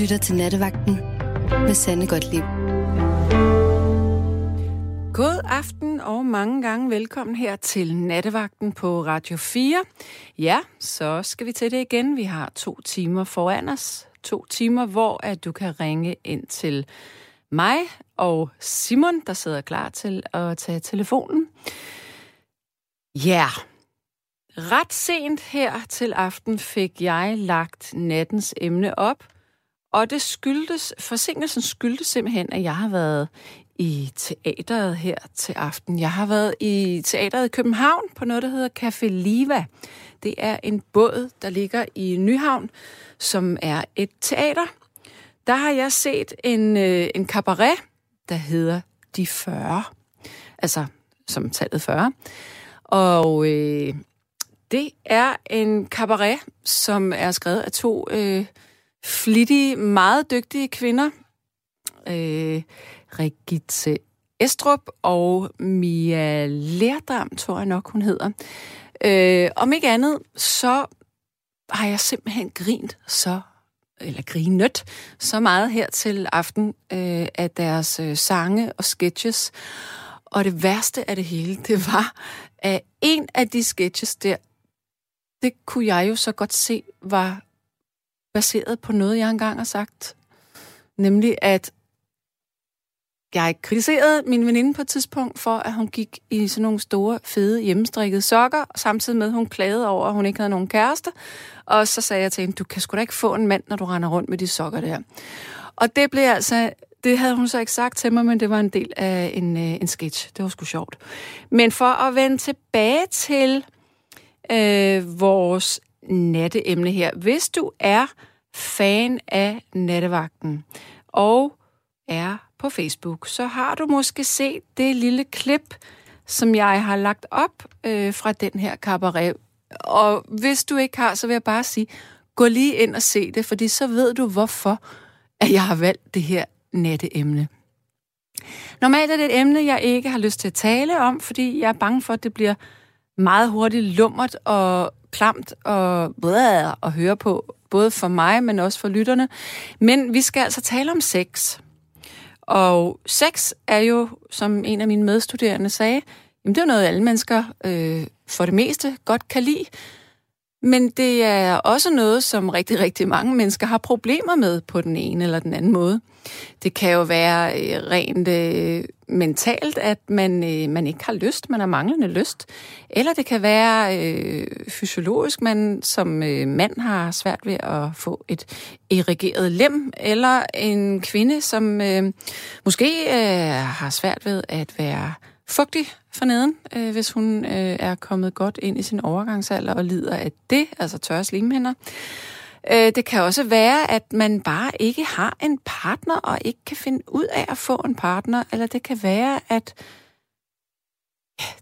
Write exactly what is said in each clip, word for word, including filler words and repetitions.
lytter til Nattevagten med Sande Gottlieb. God aften og mange gange velkommen her til Nattevagten på Radio fire. Ja, så skal vi til det igen. Vi har to timer foran os. To timer, hvor at du kan ringe ind til mig og Simon, der sidder klar til at tage telefonen. Ja, yeah. Ret sent her til aften fik jeg lagt nattens emne op, og det skyldtes, forsinkelsen skyldtes simpelthen, at jeg har været i teateret her til aften. Jeg har været i teateret i København på noget, der hedder Café Liva. Det er en båd, der ligger i Nyhavn, som er et teater. Der har jeg set en, en cabaret, der hedder De fyrre, altså som tallet fyrre. Og øh, det er en cabaret, som er skrevet af to øh, flittige, meget dygtige kvinder. Øh, Regitze Estrup og Mia Lerdrum, tror jeg nok, hun hedder. Øh, om ikke andet, så har jeg simpelthen grint så, eller grinet, så meget her til aften øh, af deres øh, sange og sketches. Og det værste af det hele, det var, at en af de sketches der, det kunne jeg jo så godt se, var baseret på noget, jeg engang har sagt. Nemlig, at jeg kritiserede min veninde på et tidspunkt for, at hun gik i sådan nogle store, fede, hjemmestrikkede sokker, samtidig med, at hun klagede over, at hun ikke havde nogen kæreste. Og så sagde jeg til hende, du kan sgu da ikke få en mand, når du render rundt med de sokker der. Og det blev altså... Det havde hun så ikke sagt til mig, men det var en del af en, en sketch. Det var sgu sjovt. Men for at vende tilbage til øh, vores natteemne her. Hvis du er fan af Nattevagten og er på Facebook, så har du måske set det lille klip, som jeg har lagt op øh, fra den her cabaret. Og hvis du ikke har, så vil jeg bare sige, gå lige ind og se det, fordi så ved du, hvorfor at jeg har valgt det her natteemne. Normalt er det et emne, jeg ikke har lyst til at tale om, fordi jeg er bange for, at det bliver meget hurtigt lummert og klamt og blæder at høre på, både for mig, men også for lytterne. Men vi skal altså tale om sex. Og sex er jo, som en af mine medstuderende sagde, jamen det er noget, alle mennesker øh, for det meste godt kan lide. Men det er også noget, som rigtig, rigtig mange mennesker har problemer med på den ene eller den anden måde. Det kan jo være rent øh, mentalt, at man, øh, man ikke har lyst, man har manglende lyst. Eller det kan være øh, fysiologisk, man som øh, mand har svært ved at få et erigeret lem. Eller en kvinde, som øh, måske øh, har svært ved at være fugtig forneden, øh, hvis hun øh, er kommet godt ind i sin overgangsalder og lider af det, altså tørre slimhinder. Øh, det kan også være, at man bare ikke har en partner og ikke kan finde ud af at få en partner, eller det kan være, at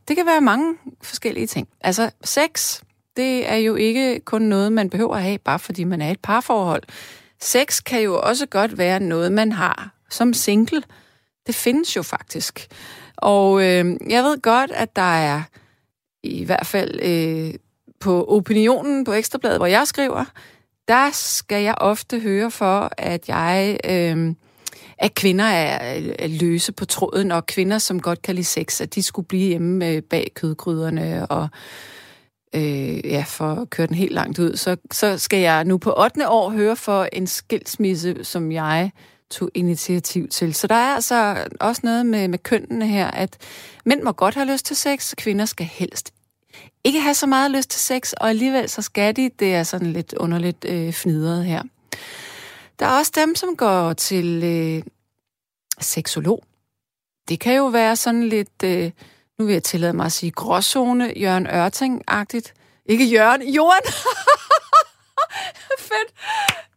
det kan være mange forskellige ting. Altså sex, det er jo ikke kun noget, man behøver at have, bare fordi man er i et parforhold. Sex kan jo også godt være noget, man har som single. Det findes jo faktisk. Og øh, jeg ved godt, at der er i hvert fald øh, på opinionen på Ekstrabladet, hvor jeg skriver, der skal jeg ofte høre for, at jeg øh, at kvinder er, er løse på tråden, og kvinder, som godt kan lide sex, at de skulle blive hjemme bag kødgryderne, og øh, ja, for at køre den helt langt ud. Så, så skal jeg nu på ottende år høre for en skilsmisse, som jeg tog initiativ til. Så der er altså også noget med, med kønnene her, at mænd må godt have lyst til sex, kvinder skal helst ikke have så meget lyst til sex, og alligevel så skal de. Det er sådan lidt underligt øh, fnidret her. Der er også dem, som går til øh, seksolog. Det kan jo være sådan lidt, øh, nu vil jeg tillade mig at sige, gråzone, Jørgen Ørting-agtigt. Ikke Jørgen, Jorden! Fedt!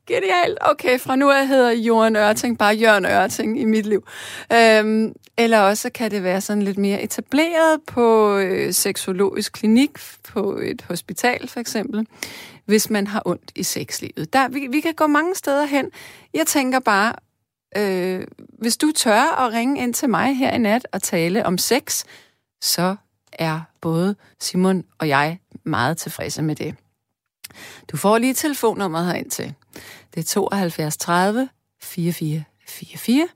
Genialt. Okay, fra nu af hedder Jørgen Ørting bare Jørgen Ørting i mit liv. Øhm, eller også kan det være sådan lidt mere etableret på øh, seksologisk klinik, på et hospital for eksempel, hvis man har ondt i sexlivet. Der, vi, vi kan gå mange steder hen. Jeg tænker bare, øh, hvis du tør at ringe ind til mig her i nat og tale om sex, så er både Simon og jeg meget tilfredse med det. Du får lige telefonnummeret herind til. Det er tooghalvfjerds tredive fireogfyrre fireogfyrre,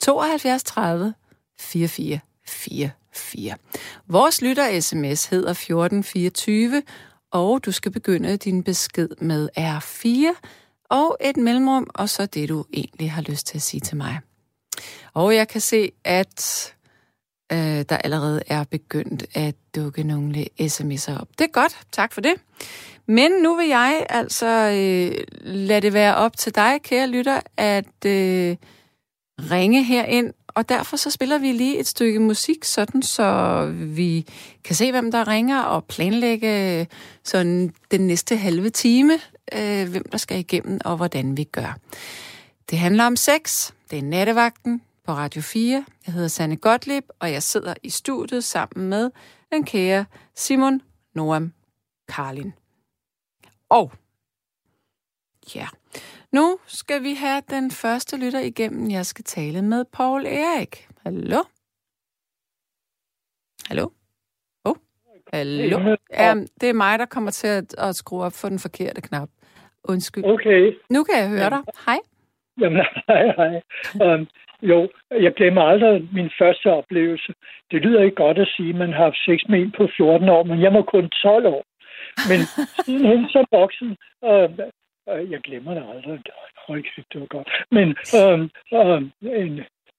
tooghalvfjerds tredive fireogfyrre fireogfyrre. Vores lytter-sms hedder fjorten fireogtyve, og du skal begynde din besked med R fire og et mellemrum, og så det, du egentlig har lyst til at sige til mig. Og jeg kan se, at øh, der allerede er begyndt at dukke nogle sms'er op. Det er godt, tak for det. Men nu vil jeg altså øh, lade det være op til dig, kære lytter, at øh, ringe herind. Og derfor så spiller vi lige et stykke musik, sådan så vi kan se, hvem der ringer, og planlægge sådan den næste halve time, øh, hvem der skal igennem, og hvordan vi gør. Det handler om sex. Det er Nattevagten på Radio fire. Jeg hedder Sande Gottlieb, og jeg sidder i studiet sammen med den kære Simon Noam Karlin. Og ja, nu skal vi have den første lytter igennem. Jeg skal tale med Paul Erik. Hallo? Hallo? Åh, oh. Hallo? Ja, det er mig, der kommer til at, at skrue op for den forkerte knap. Undskyld. Okay. Nu kan jeg høre dig. Hej. Jamen, hej, hej. Um, jo, jeg glemmer aldrig min første oplevelse. Det lyder ikke godt at sige, at man har haft sex med en på fjorten år, men jeg var kun tolv år. Men sidenhen som voksen, øh, øh, jeg glemmer det aldrig. Høj kæft, det var godt. Men øh, øh, en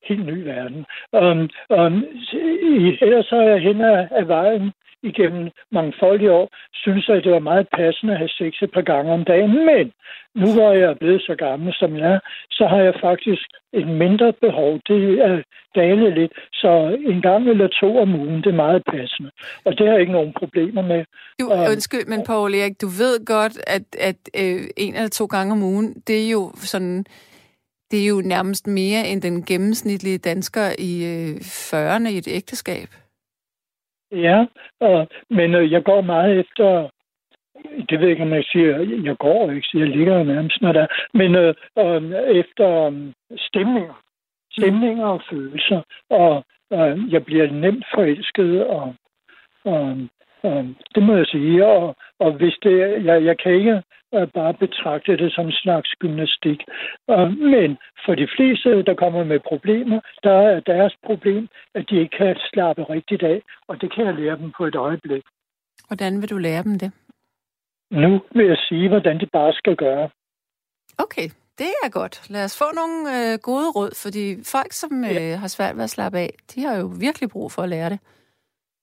helt ny verden. Øh, øh, ellers så er jeg hen af vejen igennem mangefoldige år, synes jeg, at det var meget passende at have sex et par gange om dagen. Men nu hvor jeg er blevet så gammel, som jeg er, så har jeg faktisk et mindre behov. Det er dalet lidt, så en gang eller to om ugen, det er meget passende. Og det har jeg ikke nogen problemer med. Du, undskyld, men Paul Erik, du ved godt, at, at øh, en eller to gange om ugen, det er jo sådan... Det er jo nærmest mere end den gennemsnitlige dansker i øh, fyrrerne i et ægteskab. Ja, øh, men øh, jeg går meget efter, det ved jeg ikke, om jeg siger, jeg går ikke, jeg ligger nærmest, når der men øh, øh, efter øh, stemninger, stemninger og følelser, og øh, jeg bliver nemt forelsket, og øh, øh, det må jeg sige, og, og hvis det, jeg, jeg kan ikke øh, bare betragte det som en slags gymnastik, øh, men for de fleste, der kommer med problemer, der er deres problem, at de ikke kan slappe rigtigt af, og det kan jeg lære dem på et øjeblik. Hvordan vil du lære dem det? Nu vil jeg sige, hvordan det bare skal gøre. Okay, det er godt. Lad os få nogle øh, gode råd, fordi folk, som øh, har svært ved at slappe af, de har jo virkelig brug for at lære det.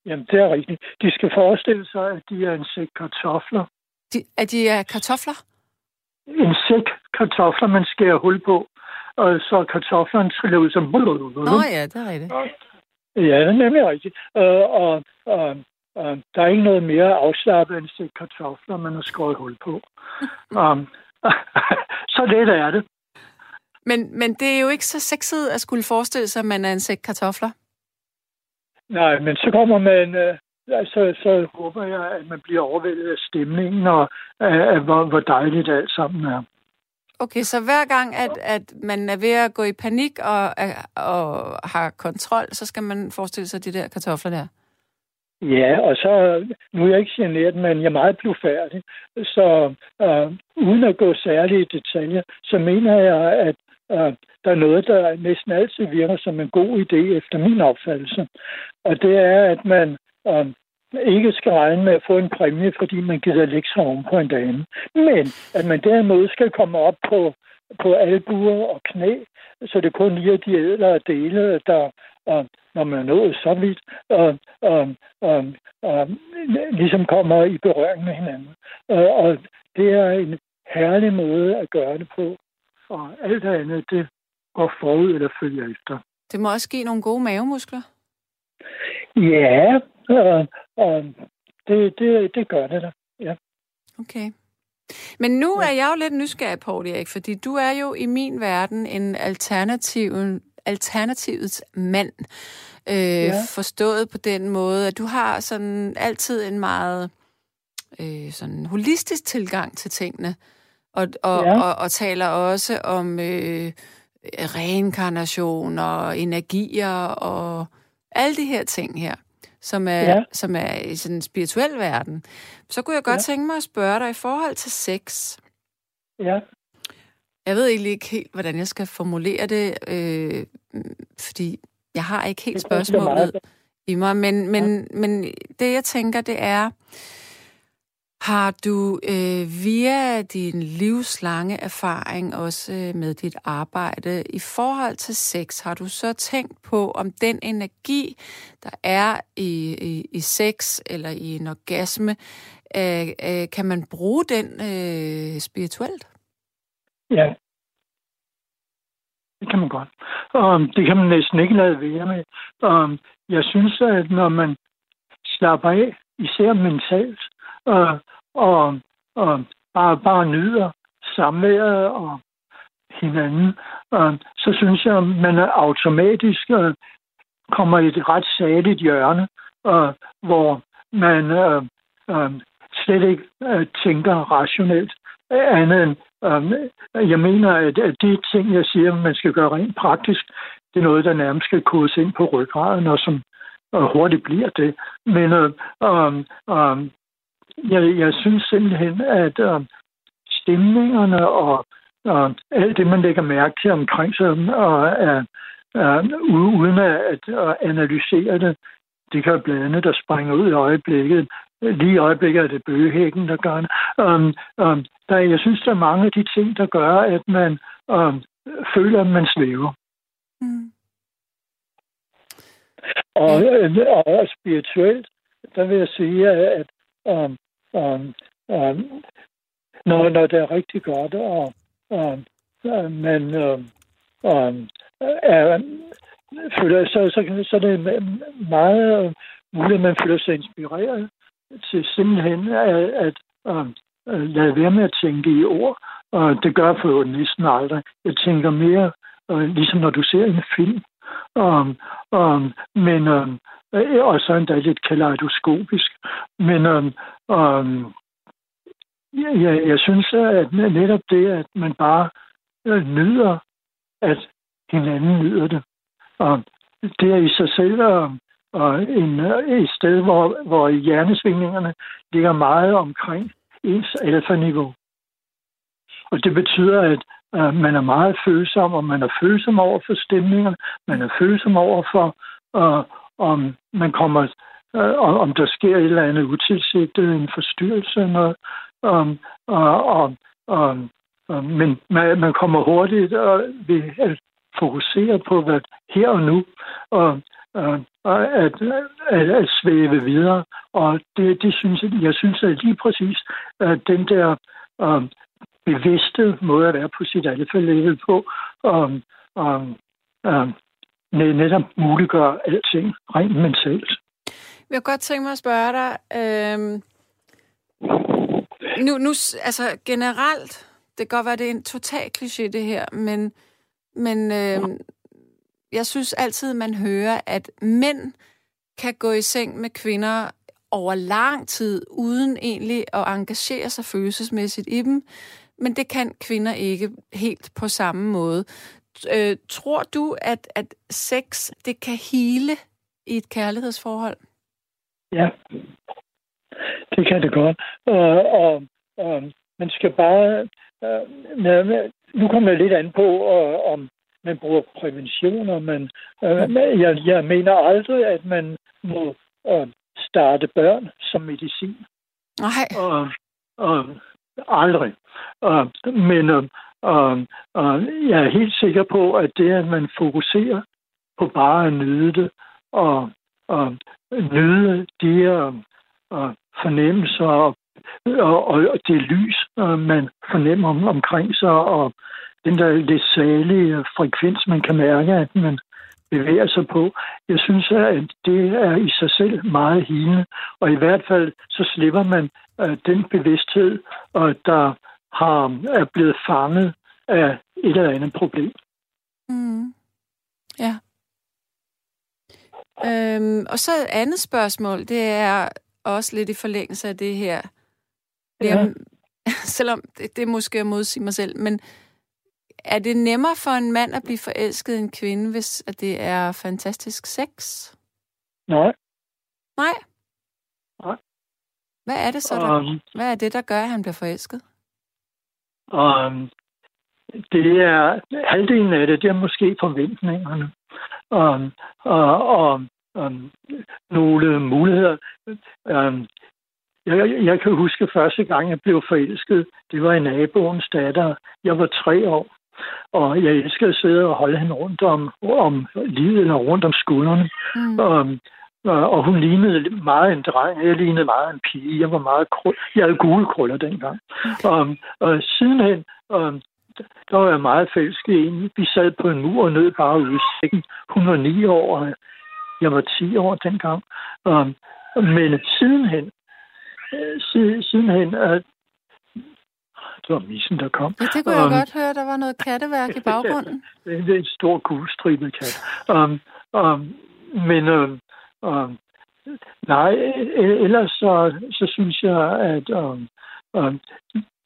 Jamen, det er rigtigt. De skal forestille sig, at de er en sæk kartofler. De, at de er kartofler? En sæk kartofler, man skærer hul på, og så kartoflerne triller ud som... Nå ja, det er rigtigt. Ja, det er nemlig rigtigt. Øh, og... og Um, der er ikke noget mere afslappet end sæt kartofler, man har skåret hul på. Um, så det er det. Men, men det er jo ikke så sexet at skulle forestille sig, at man er en sæt kartofler. Nej, men så kommer man... Uh, så, så håber jeg, at man bliver overvældet af stemningen, og uh, uh, hvor, hvor dejligt alt sammen er. Okay, så hver gang, at, at man er ved at gå i panik og, og har kontrol, så skal man forestille sig de der kartofler der? Ja, og så, nu er jeg ikke generet, men jeg er meget blufærdig, så øh, uden at gå særlige detaljer, så mener jeg, at øh, der er noget, der næsten altid virker som en god idé efter min opfattelse. Og det er, at man øh, ikke skal regne med at få en præmie, fordi man gider lægge sig oven på en dame. Men at man derimod skal komme op på, på albuer og knæ, så det kun lige er de ædlere dele, der... Og når man er nået så vidt, og, og, og, og ligesom kommer i berøring med hinanden. Og, og det er en herlig måde at gøre det på, og alt andet, det går forud eller følger efter. Det må også give nogle gode mavemuskler. Ja, og, og det, det, det gør det da, ja. Okay. Men nu er jeg jo lidt nysgerrig på det, Erik, fordi du er jo i min verden en alternativ... alternativets mand. Øh, ja. Forstået på den måde, at du har sådan altid en meget øh, sådan holistisk tilgang til tingene, og, og, ja. og, og taler også om øh, reinkarnation og energier og alle de her ting her. som er, ja. som er i sådan en spirituel verden. Så kunne jeg godt ja. tænke mig at spørge dig i forhold til sex. Ja. Jeg ved egentlig ikke helt, hvordan jeg skal formulere det, øh, fordi jeg har ikke helt spørgsmålet i mig, men, men, men det, jeg tænker, det er, har du øh, via din livslange erfaring, også øh, med dit arbejde, i forhold til sex, har du så tænkt på, om den energi, der er i, i, i sex eller i en orgasme, øh, øh, kan man bruge den øh, spirituelt? Ja, det kan man godt. Um, det kan man næsten ikke lade være med. Um, jeg synes, at når man slapper af, især mentalt, uh, og, og bare, bare nyder samværet og hinanden, uh, så synes jeg, at man automatisk uh, kommer i et ret saligt hjørne, uh, hvor man uh, uh, slet ikke uh, tænker rationelt andet end. Jeg mener, at de ting, jeg siger, man skal gøre rent praktisk, det er noget, der nærmest skal kodes ind på ryggraden, og som hurtigt bliver det. Men øh, øh, jeg, jeg synes simpelthen, at øh, stemningerne og øh, alt det, man lægger mærke til omkring sig, og, øh, øh, uden at øh, analysere det, det kan blandt andet, der springer ud i øjeblikket. Lige i øjeblikket er det bøgehækken, der gør det. Um, um, der, jeg synes, der er mange af de ting, der gør, at man um, føler, at man svæver. Mm. Og, og, og spirituelt, der vil jeg sige, at um, um, um, når, når det er rigtig godt, og um, man um, um, er, føler, så, så, så det er det meget muligt, at man føler sig inspireret til simpelthen at, at, at, at lade være med at tænke i ord, og det gør for jo næsten aldrig. Jeg tænker mere, ligesom når du ser en film, um, um, men um, og så endda lidt kaleidoskopisk. Men um, um, jeg, jeg synes, at netop det, at man bare nyder, at hinanden nyder det. Um, det er i sig selv um, og en, et sted, hvor, hvor hjernesvingningerne ligger meget omkring ens alfa-niveau. Og det betyder, at øh, man er meget følsom, og man er følsom over for stemninger, man er følsom over for, øh, om man kommer, øh, om der sker et eller andet utilsigtet, en forstyrrelse eller noget. Um, og, og, og, og, men man, man kommer hurtigt og vil at fokusere på, hvad her og nu, og og at, at, at svæve videre. Og det, det synes jeg, jeg synes at lige præcis, at den der um, bevidste måde at være på sit alfa-level på, um, um, um, netop muliggør alting rent mentalt. Jeg kunne godt tænke mig at spørge dig, øhm, nu, nu, altså generelt, det kan godt være, det er en total kliché det her, men, men øhm, jeg synes altid, man hører, at mænd kan gå i seng med kvinder over lang tid, uden egentlig at engagere sig følelsesmæssigt i dem. Men det kan kvinder ikke helt på samme måde. Øh, tror du, at, at sex, det kan hele i et kærlighedsforhold? Ja, det kan det godt. Og, og, og man skal bare... Øh, nu kommer jeg lidt an på, øh, om man bruger præventioner, men øh, jeg, jeg mener aldrig, at man må øh, starte børn som medicin. Nej. Og, og, aldrig. Og, men øh, øh, jeg er helt sikker på, at det, at man fokuserer på bare at nyde det, og, og nyde de øh, øh, fornemmelser, og, og, og det lys, øh, man fornemmer om, omkring sig, og den der lidt salige frekvens, man kan mærke, at man bevæger sig på. Jeg synes, at det er i sig selv meget hilende, og i hvert fald så slipper man uh, den bevidsthed, uh, der har, er blevet fanget af et eller andet problem. Mm. Ja. Øhm, og så et andet spørgsmål, det er også lidt i forlængelse af det her. Ja. Selvom det, det måske er modsige mig selv, men er det nemmere for en mand at blive forelsket i en kvinde, hvis det er fantastisk sex? Nej. Nej. Nej. Hvad er det så, der, um, hvad er det, der gør, at han bliver forelsket? Um, det er, halvdelen af det, det er måske forventningerne. Um, og, og um, nogle muligheder. Um, jeg, jeg kan huske første gang, jeg blev forelsket. Det var i naboens datter. Jeg var tre år. Og jeg elskede at sidde og holde hende rundt om, om livet eller rundt om skuldrene. Mm. Um, Og hun lignede meget en dreng, jeg lignede meget en pige. Jeg var meget krøller. Jeg havde gule krøller dengang. Og, og sidenhen, og, der var jeg meget forelsket i. Vi sad på en mur og nød bare ud i sækken. Hun var ni år, og jeg var ti år dengang. Og, men sidenhen, sidenhen, at det var misen, der kom. Ja, det kunne jeg um, godt høre. Der var noget katteværk i baggrunden. Det er en stor gulstribet kat. Um, um, men... Um, Um, nej, ellers så, så synes jeg, at um, um,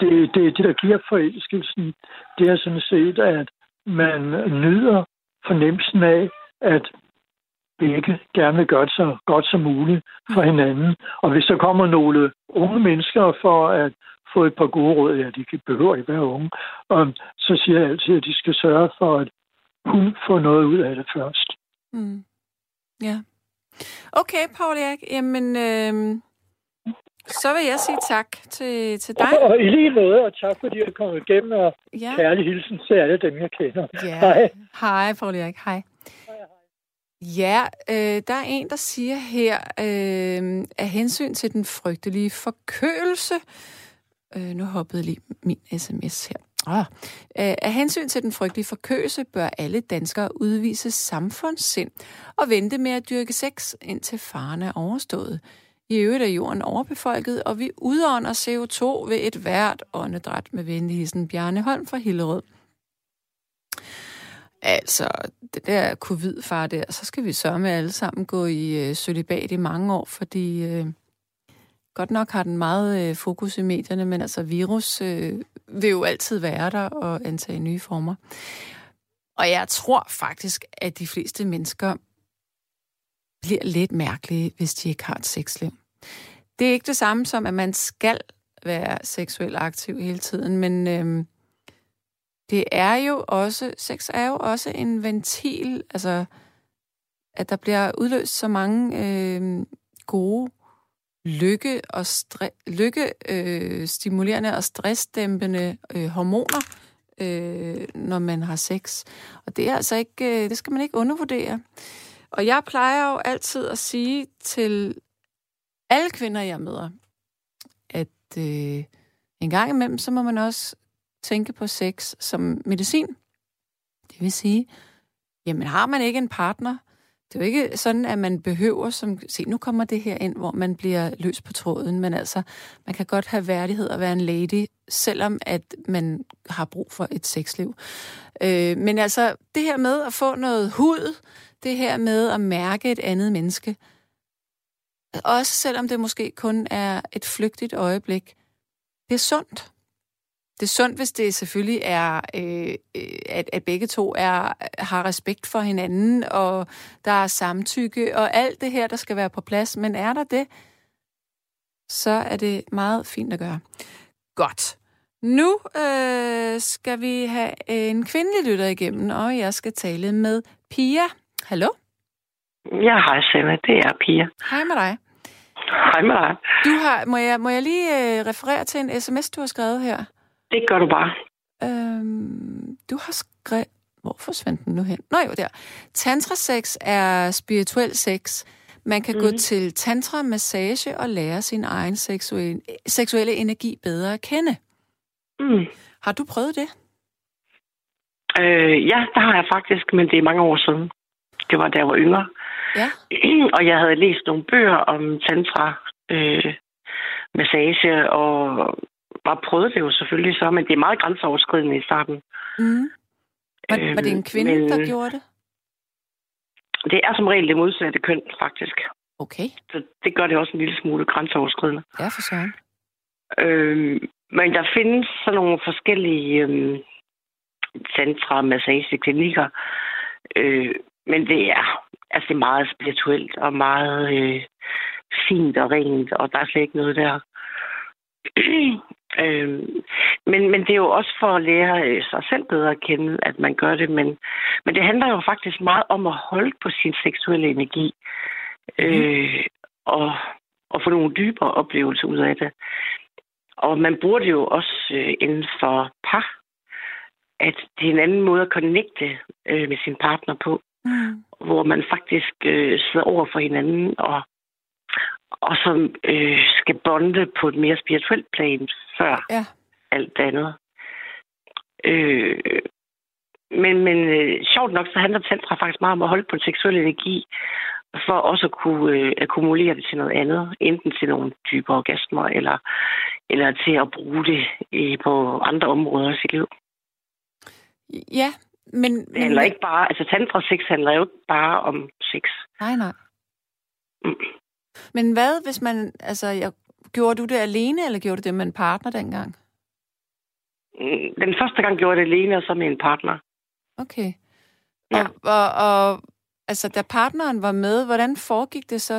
det, det, det, der giver forelskelsen, det er sådan set, at man nyder fornemmelsen af, at begge gerne vil gøre det så godt som muligt for hinanden. Og hvis der kommer nogle unge mennesker for at få et par gode råd, ja, de behøver ikke være unge, um, så siger jeg altid, at de skal sørge for, at hun får noget ud af det først. Ja. Mm. Yeah. Okay, Paul Erik. Jamen, øh, så vil jeg sige tak til, til dig. Og, og i lige måde, og tak fordi jeg kom igennem, og ja. Kærlig hilsen til alle dem, jeg kender. Ja. Hej. Hej, Paul Erik. Hej. Hej, hej. Ja, øh, der er en, der siger her, øh, af hensyn til den frygtelige forkølelse. Øh, nu hoppede lige min sms her. Ah. Af hensyn til den frygtelige forkøse bør alle danskere udvise samfundssind og vente med at dyrke sex, indtil faren er overstået. I øvrigt er jorden overbefolket, og vi udånder C O to ved et hvert åndedræt, med venlighedsen Bjarne Holm fra Hillerød. Altså, det der covid-far der, så skal vi sørge med alle sammen gå i øh, sølibat i mange år, fordi øh, godt nok har den meget øh, fokus i medierne, men altså virus... Øh, vil jo altid være der og antage nye former. Og jeg tror faktisk, at de fleste mennesker bliver lidt mærkelige, hvis de ikke har et sexliv. Det er ikke det samme som, at man skal være seksuelt aktiv hele tiden, men øhm, det er jo også, sex er jo også en ventil, altså at der bliver udløst så mange øhm, gode lykke og stre- lykke øh, stimulerende og stressdæmpende øh, hormoner, øh, når man har sex. Og det er altså ikke, øh, det skal man ikke undervurdere. Og jeg plejer jo altid at sige til alle kvinder, jeg møder, at øh, en gang imellem, så må man også tænke på sex som medicin. Det vil sige, jamen har man ikke en partner, det er jo ikke sådan, at man behøver, som se, nu kommer det her ind, hvor man bliver løs på tråden, men altså, man kan godt have værdighed og være en lady, selvom at man har brug for et sexliv. Øh, men altså, det her med at få noget hud, det her med at mærke et andet menneske, også selvom det måske kun er et flygtigt øjeblik, det er sundt. Det er sundt, hvis det selvfølgelig er, øh, at, at begge to er, har respekt for hinanden, og der er samtykke, og alt det her, der skal være på plads. Men er der det, så er det meget fint at gøre. Godt. Nu øh, skal vi have en kvindelig lytter igennem, og jeg skal tale med Pia. Hallo? Ja, hej Sanne. Det er Pia. Hej med dig. Hej med dig. Du har, må, jeg, må jeg lige øh, referere til en sms, du har skrevet her? Det gør du bare. Øhm, du har skrevet... Hvorfor svandt den nu hen? Nå jo, der. Tantrasex er spirituel sex. Man kan mm-hmm. gå til tantra-massage og lære sin egen seksuelle, seksuelle energi bedre at kende. Mm. Har du prøvet det? Øh, ja, det har jeg faktisk, men det er mange år siden. Det var, da jeg var yngre. Ja. Og jeg havde læst nogle bøger om tantra-massage øh, og... bare prøvede det jo selvfølgelig så, men det er meget grænseoverskridende i starten. Mm. Var, øhm, var det en kvinde, men, der gjorde det? Det er som regel det modsatte køn, faktisk. Okay. Så det gør det også en lille smule grænseoverskridende. Ja, for søren. Øhm, men der findes sådan nogle forskellige øhm, tantra, massageklinikker, øh, men det er, altså det er meget spirituelt og meget... Øh, fint og rent, og der er slet ikke noget der. øhm, men, men det er jo også for at lære sig selv bedre at kende, at man gør det. Men, men det handler jo faktisk meget om at holde på sin seksuelle energi. Øh, og, og få nogle dybere oplevelser ud af det. Og man bruger det jo også øh, inden for par, at det er en anden måde at connecte øh, med sin partner på, mm. hvor man faktisk øh, sidder over for hinanden og, og som øh, skal bonde på et mere spirituelt plan før ja. alt andet. Øh, men men øh, sjovt nok, så handler tantra faktisk meget om at holde på en seksuel energi, for også at kunne øh, akkumulere det til noget andet, enten til nogle typer orgasmer, eller, eller til at bruge det øh, på andre områder i sit liv. Ja, men... men det handler ikke bare... Altså, tantra sex handler jo ikke bare om sex. Nej, nej. Mm. Men hvad, hvis man... Altså, jeg, gjorde du det alene, eller gjorde du det med en partner dengang? Den første gang gjorde jeg det alene, og så med en partner. Okay. Ja. Og... og, og altså, da partneren var med, hvordan foregik det så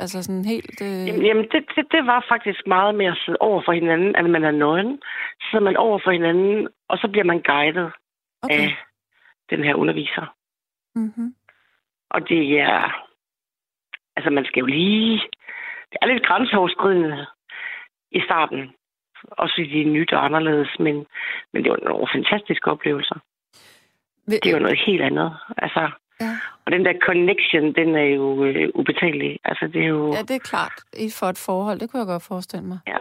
altså sådan helt... Øh... Jamen, det, det, det var faktisk meget mere at sidde over for hinanden, at man er nøgen. Så sidder man over for hinanden, og så bliver man guidet okay. af den her underviser. Mm-hmm. Og det er... Altså, man skal jo lige... Det er lidt grænseoverskridende i starten. Også fordi det er nyt og anderledes, men, men det var nogle fantastiske oplevelser. Vil... Det var noget helt andet. Altså... Ja. Og den der connection, den er jo øh, ubetalelig. Altså, det er jo... Ja, det er klart for et forhold. Det kunne jeg godt forestille mig. Ja.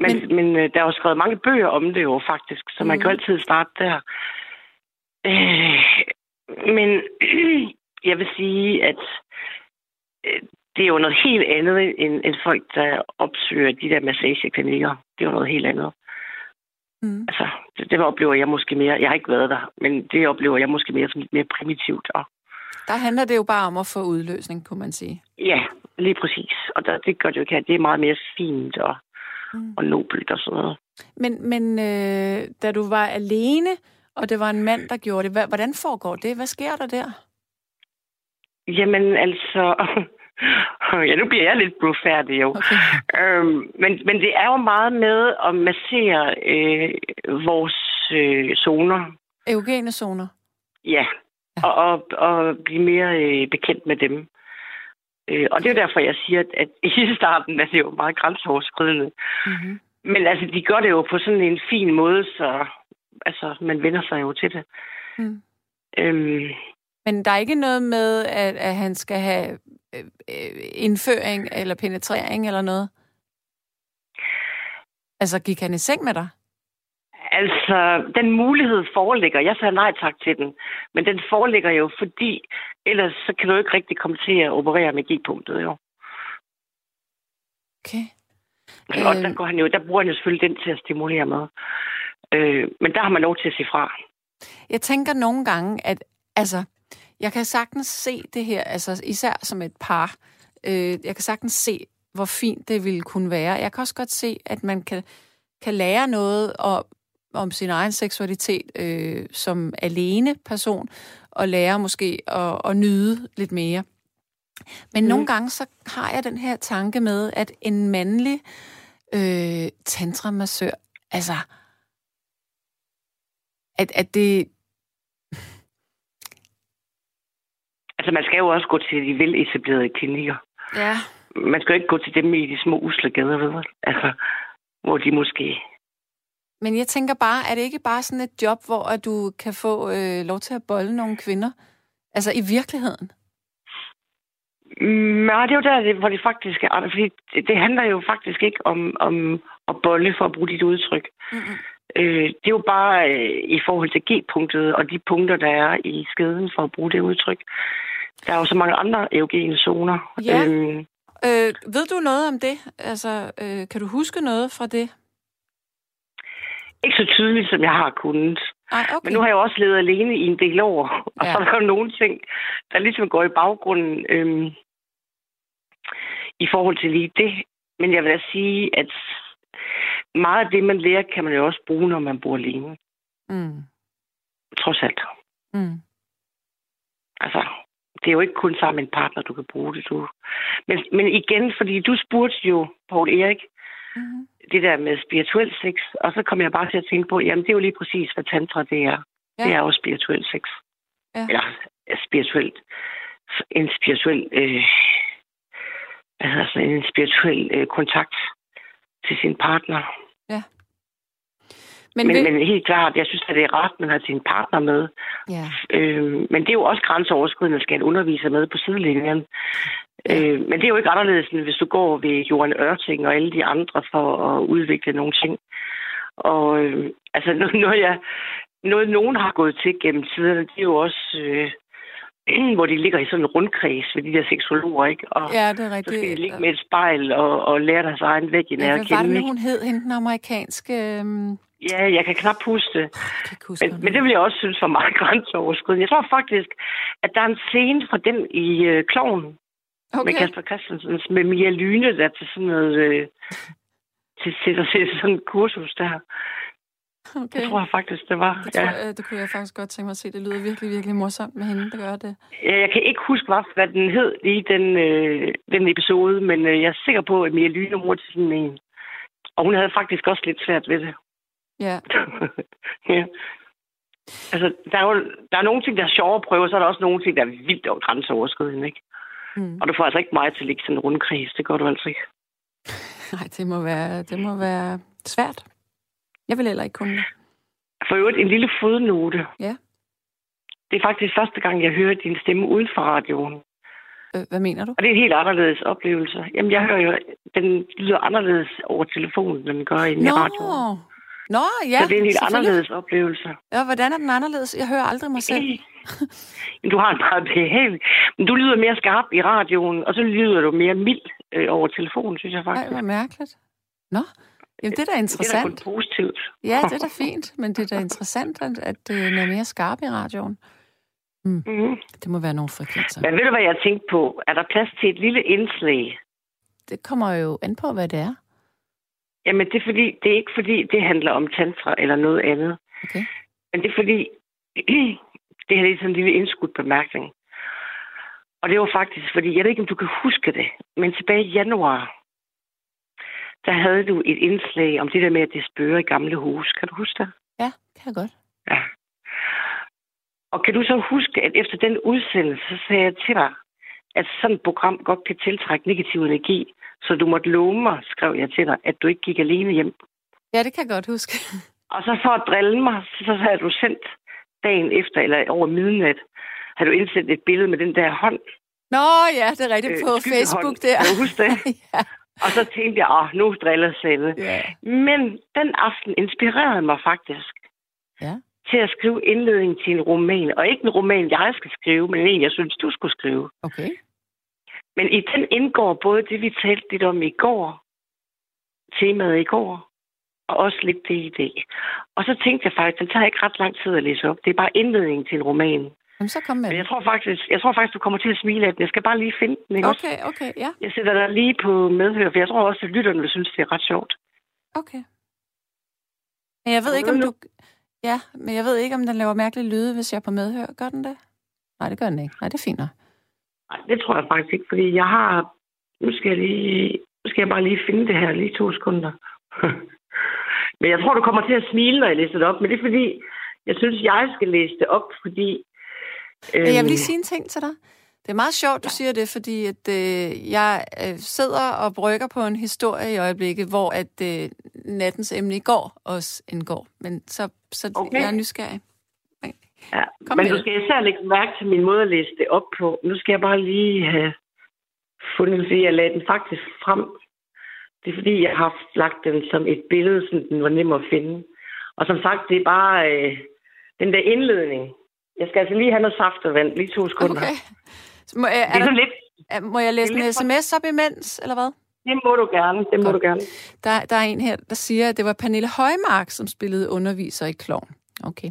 Men, men... men øh, der er jo skrevet mange bøger om det jo faktisk, så man mm. kan altid starte der. Øh, men øh, jeg vil sige, at øh, det er jo noget helt andet end, end folk, der opsøger de der massageklinikker. Det er jo noget helt andet. Mm. Altså, det, det oplever jeg måske mere. Jeg har ikke været der, men det oplever jeg måske mere som lidt mere primitivt og der handler det jo bare om at få udløsning, kunne man sige. Ja, lige præcis. Og der, det gør det jo ikke her. Det er meget mere fint og, mm. og nobelt og sådan noget. Men, men øh, da du var alene, og det var en mand, der gjorde det, hvordan foregår det? Hvad sker der der? Jamen altså... ja, nu bliver jeg lidt brufærdig jo. Okay. Øhm, men, men det er jo meget med at massere øh, vores øh, zoner. Erogene zoner? Ja, Og, og, og blive mere øh, bekendt med dem. Øh, og det er jo derfor, jeg siger, at, at i starten er det jo meget grænseoverskridende. Mm-hmm. Men altså, de gør det jo på sådan en fin måde, så altså, man vender sig jo til det. Mm. Øhm. Men der er ikke noget med, at, at han skal have indføring eller penetrering eller noget? Altså, gik han i seng med dig? Altså, den mulighed foreligger. Jeg sagde nej tak til den. Men den foreligger jo, fordi ellers så kan du ikke rigtig komme til at operere med G-punktet, jo. Okay. Og øh... der, går han jo, der bruger han jo selvfølgelig den til at stimulere med. Øh, men der har man lov til at sige fra. Jeg tænker nogle gange, at altså, jeg kan sagtens se det her, altså især som et par. Øh, jeg kan sagtens se, hvor fint det ville kunne være. Jeg kan også godt se, at man kan, kan lære noget og om sin egen seksualitet øh, som alene person, og lære måske at, at nyde lidt mere. Men mm. nogle gange, så har jeg den her tanke med, at en mandlig øh, tantramassør, altså, at, at det... Altså, man skal jo også gå til de veletablerede klinikker. Ja. Man skal jo ikke gå til dem i de små uslegader, ved du? Altså, hvor de måske... Men jeg tænker bare, er det ikke bare sådan et job, hvor at du kan få øh, lov til at bolle nogle kvinder? Altså i virkeligheden? Mm, nej, det er jo der, hvor det faktisk er. Fordi det handler jo faktisk ikke om, om at bolle, for at bruge dit udtryk. Mm-hmm. Øh, det er jo bare øh, i forhold til G-punktet og de punkter, der er i skeden, for at bruge det udtryk. Der er jo så mange andre erogene zoner. Ja. Øh, øh, ved du noget om det? Altså, øh, kan du huske noget fra det? Ikke så tydeligt, som jeg har kunnet. Ej, okay. Men nu har jeg også levet alene i en del år, og ja. så er der nogle ting, der ligesom går i baggrunden øhm, i forhold til lige det. Men jeg vil da sige, at meget af det, man lærer, kan man jo også bruge, når man bor alene. Mm. Trods alt. Mm. Altså, det er jo ikke kun sammen med en partner, du kan bruge det. Du. Men, men igen, fordi du spurgte jo Paul Erik, mm-hmm. det der med spirituel sex, og så kom jeg bare til at tænke på, jamen det er jo lige præcis, hvad tantra det er. Ja. Det er jo spirituel sex. Ja. Eller spirituelt. En spirituel, øh, altså en spirituel øh, kontakt til sin partner. Ja. Men, men, vi... men helt klart, jeg synes, at det er rart, at man har sin partner med. Ja. Øh, men det er jo også grænseoverskridende, at skal en underviser med på sidelinjen. Ja. Øh, men det er jo ikke anderledes, end hvis du går ved Jørgen Ørting og alle de andre for at udvikle nogle ting. Og øh, altså, noget, jeg, noget nogen har gået til gennem tiderne, det er jo også... Øh, hvor de ligger i sådan en rundkreds ved de der seksologer, ikke? Og ja, det er rigtigt. Så skal de ligge med et spejl og, og lære deres egen væg i nærkende. Hvad var det, hun hed, hende den amerikanske... Ja, jeg kan knap huske det. Oh, men, men det vil jeg også synes var meget grænseoverskridende. Jeg tror faktisk, at der er en scene fra den i øh, Kloven okay. med Kasper Christensen, med Mia Lyhne, der til sådan noget... Øh, til, til, til, til sådan et kursus der. Okay. Det tror jeg faktisk, det var. Det, tror, ja. øh, det kunne jeg faktisk godt tænke mig at se. Det lyder virkelig, virkelig morsomt med hende, der gør det. Jeg kan ikke huske, hvad den hed i den, øh, den episode, men øh, jeg er sikker på, at Mia Lyhne mor til sådan en. Og hun havde faktisk også lidt svært ved det. Ja. ja. Altså, der er jo der er nogle ting, der er sjove at prøve, og så er der også nogle ting, der er vildt og grænseoverskridende, ikke? Mm. Og du får altså ikke meget til at ligge sådan en rundkreds. Det gør du altså ikke. Nej, det må være, det må være svært. Jeg vil heller ikke kunne. For øvrigt en lille fodnote. Ja. Det er faktisk første gang, jeg hører din stemme uden for radioen. Hvad mener du? Og det er en helt anderledes oplevelse. Jamen, jeg hører jo, den lyder anderledes over telefonen, den gør inde i radioen. Nå, ja. Så det er en helt anderledes oplevelse. Ja, hvordan er den anderledes? Jeg hører aldrig mig selv. Du har en meget behagelig. Men du lyder mere skarp i radioen, og så lyder du mere mild over telefonen, synes jeg faktisk. Nej, hvor mærkeligt. Nå. Jamen, det er da interessant. Det er da kun positivt. Ja, det er da fint, men det er da interessant, at den er mere skarp i radioen. Mm. Mm. Det må være nogle frekvenser. Men ved du, hvad jeg tænkte på? Er der plads til et lille indslag? Det kommer jo an på, hvad det er. Jamen, det er, fordi, det er ikke fordi, det handler om tantra eller noget andet. Okay. Men det er fordi, det her er sådan en lille indskudt bemærkning. Og det var faktisk, fordi jeg ved ikke, om du kan huske det, men tilbage i januar, der havde du et indslag om det der med, at det spørger i gamle huse. Kan du huske det? Ja, det kan jeg godt. Ja. Og kan du så huske, at efter den udsendelse, så sagde jeg til dig, at sådan et program godt kan tiltrække negativ energi, så du måtte love mig, skrev jeg til dig, at du ikke gik alene hjem. Ja, det kan jeg godt huske. Og så for at drille mig, så havde du sendt dagen efter, eller over midnat, havde du indsendt et billede med den der hånd. Nå ja, det er rigtigt på øh, Facebook der. Kan du huske det? ja. Og så tænkte jeg, åh, nu driller Sanne. Yeah. Men den aften inspirerede mig faktisk yeah. til at skrive indledningen til en roman. Og ikke en roman, jeg skal skrive, men en, jeg synes, du skulle skrive. Okay. Men i den indgår både det, vi talte lidt om i går, temaet i går, og også lidt det i dag. Og så tænkte jeg faktisk, den tager ikke ret lang tid at læse op. Det er bare indledningen til en roman. Jamen, så kom med. Men jeg tror faktisk, jeg tror faktisk, du kommer til at smile af den. Jeg skal bare lige finde den, ikke? Okay, okay, ja. Jeg sætter dig lige på medhør, for jeg tror også, at lytterne vil synes, det er ret sjovt. Okay. Men jeg ved ikke, om du... Ja, men jeg ved ikke, om den laver mærkelige lyde, hvis jeg er på medhør. Gør den det? Nej, det gør den ikke. Nej, det er fint. Nej, det tror jeg faktisk ikke, fordi jeg har... Nu skal jeg lige... Nu skal jeg bare lige finde det her, lige to sekunder. Men jeg tror, du kommer til at smile, når jeg læser det op. Men det er fordi, jeg synes, jeg skal læse det op, fordi... Jeg vil lige sige en ting til dig. Det er meget sjovt, du siger det, fordi at, øh, jeg øh, sidder og brygger på en historie i øjeblikket, hvor at, øh, nattens emne i går også indgår. Men så, så okay. Jeg er nysgerrig. Okay. Ja, men du skal især lægge mærke til min måde at læse det op på. Nu skal jeg bare lige have fundet, fordi jeg lagde den faktisk frem. Det er fordi, jeg har lagt den som et billede, som den var nem at finde. Og som sagt, det er bare øh, den der indledning. Jeg skal altså lige have noget saft og vand. Lige to sekunder. Okay. Må jeg, er der, er, må jeg læse en sms op imens, eller hvad? Det må du gerne. Det må du gerne. Der, der er en her, der siger, at det var Pernille Højmark, som spillede underviser i Kloven. Okay.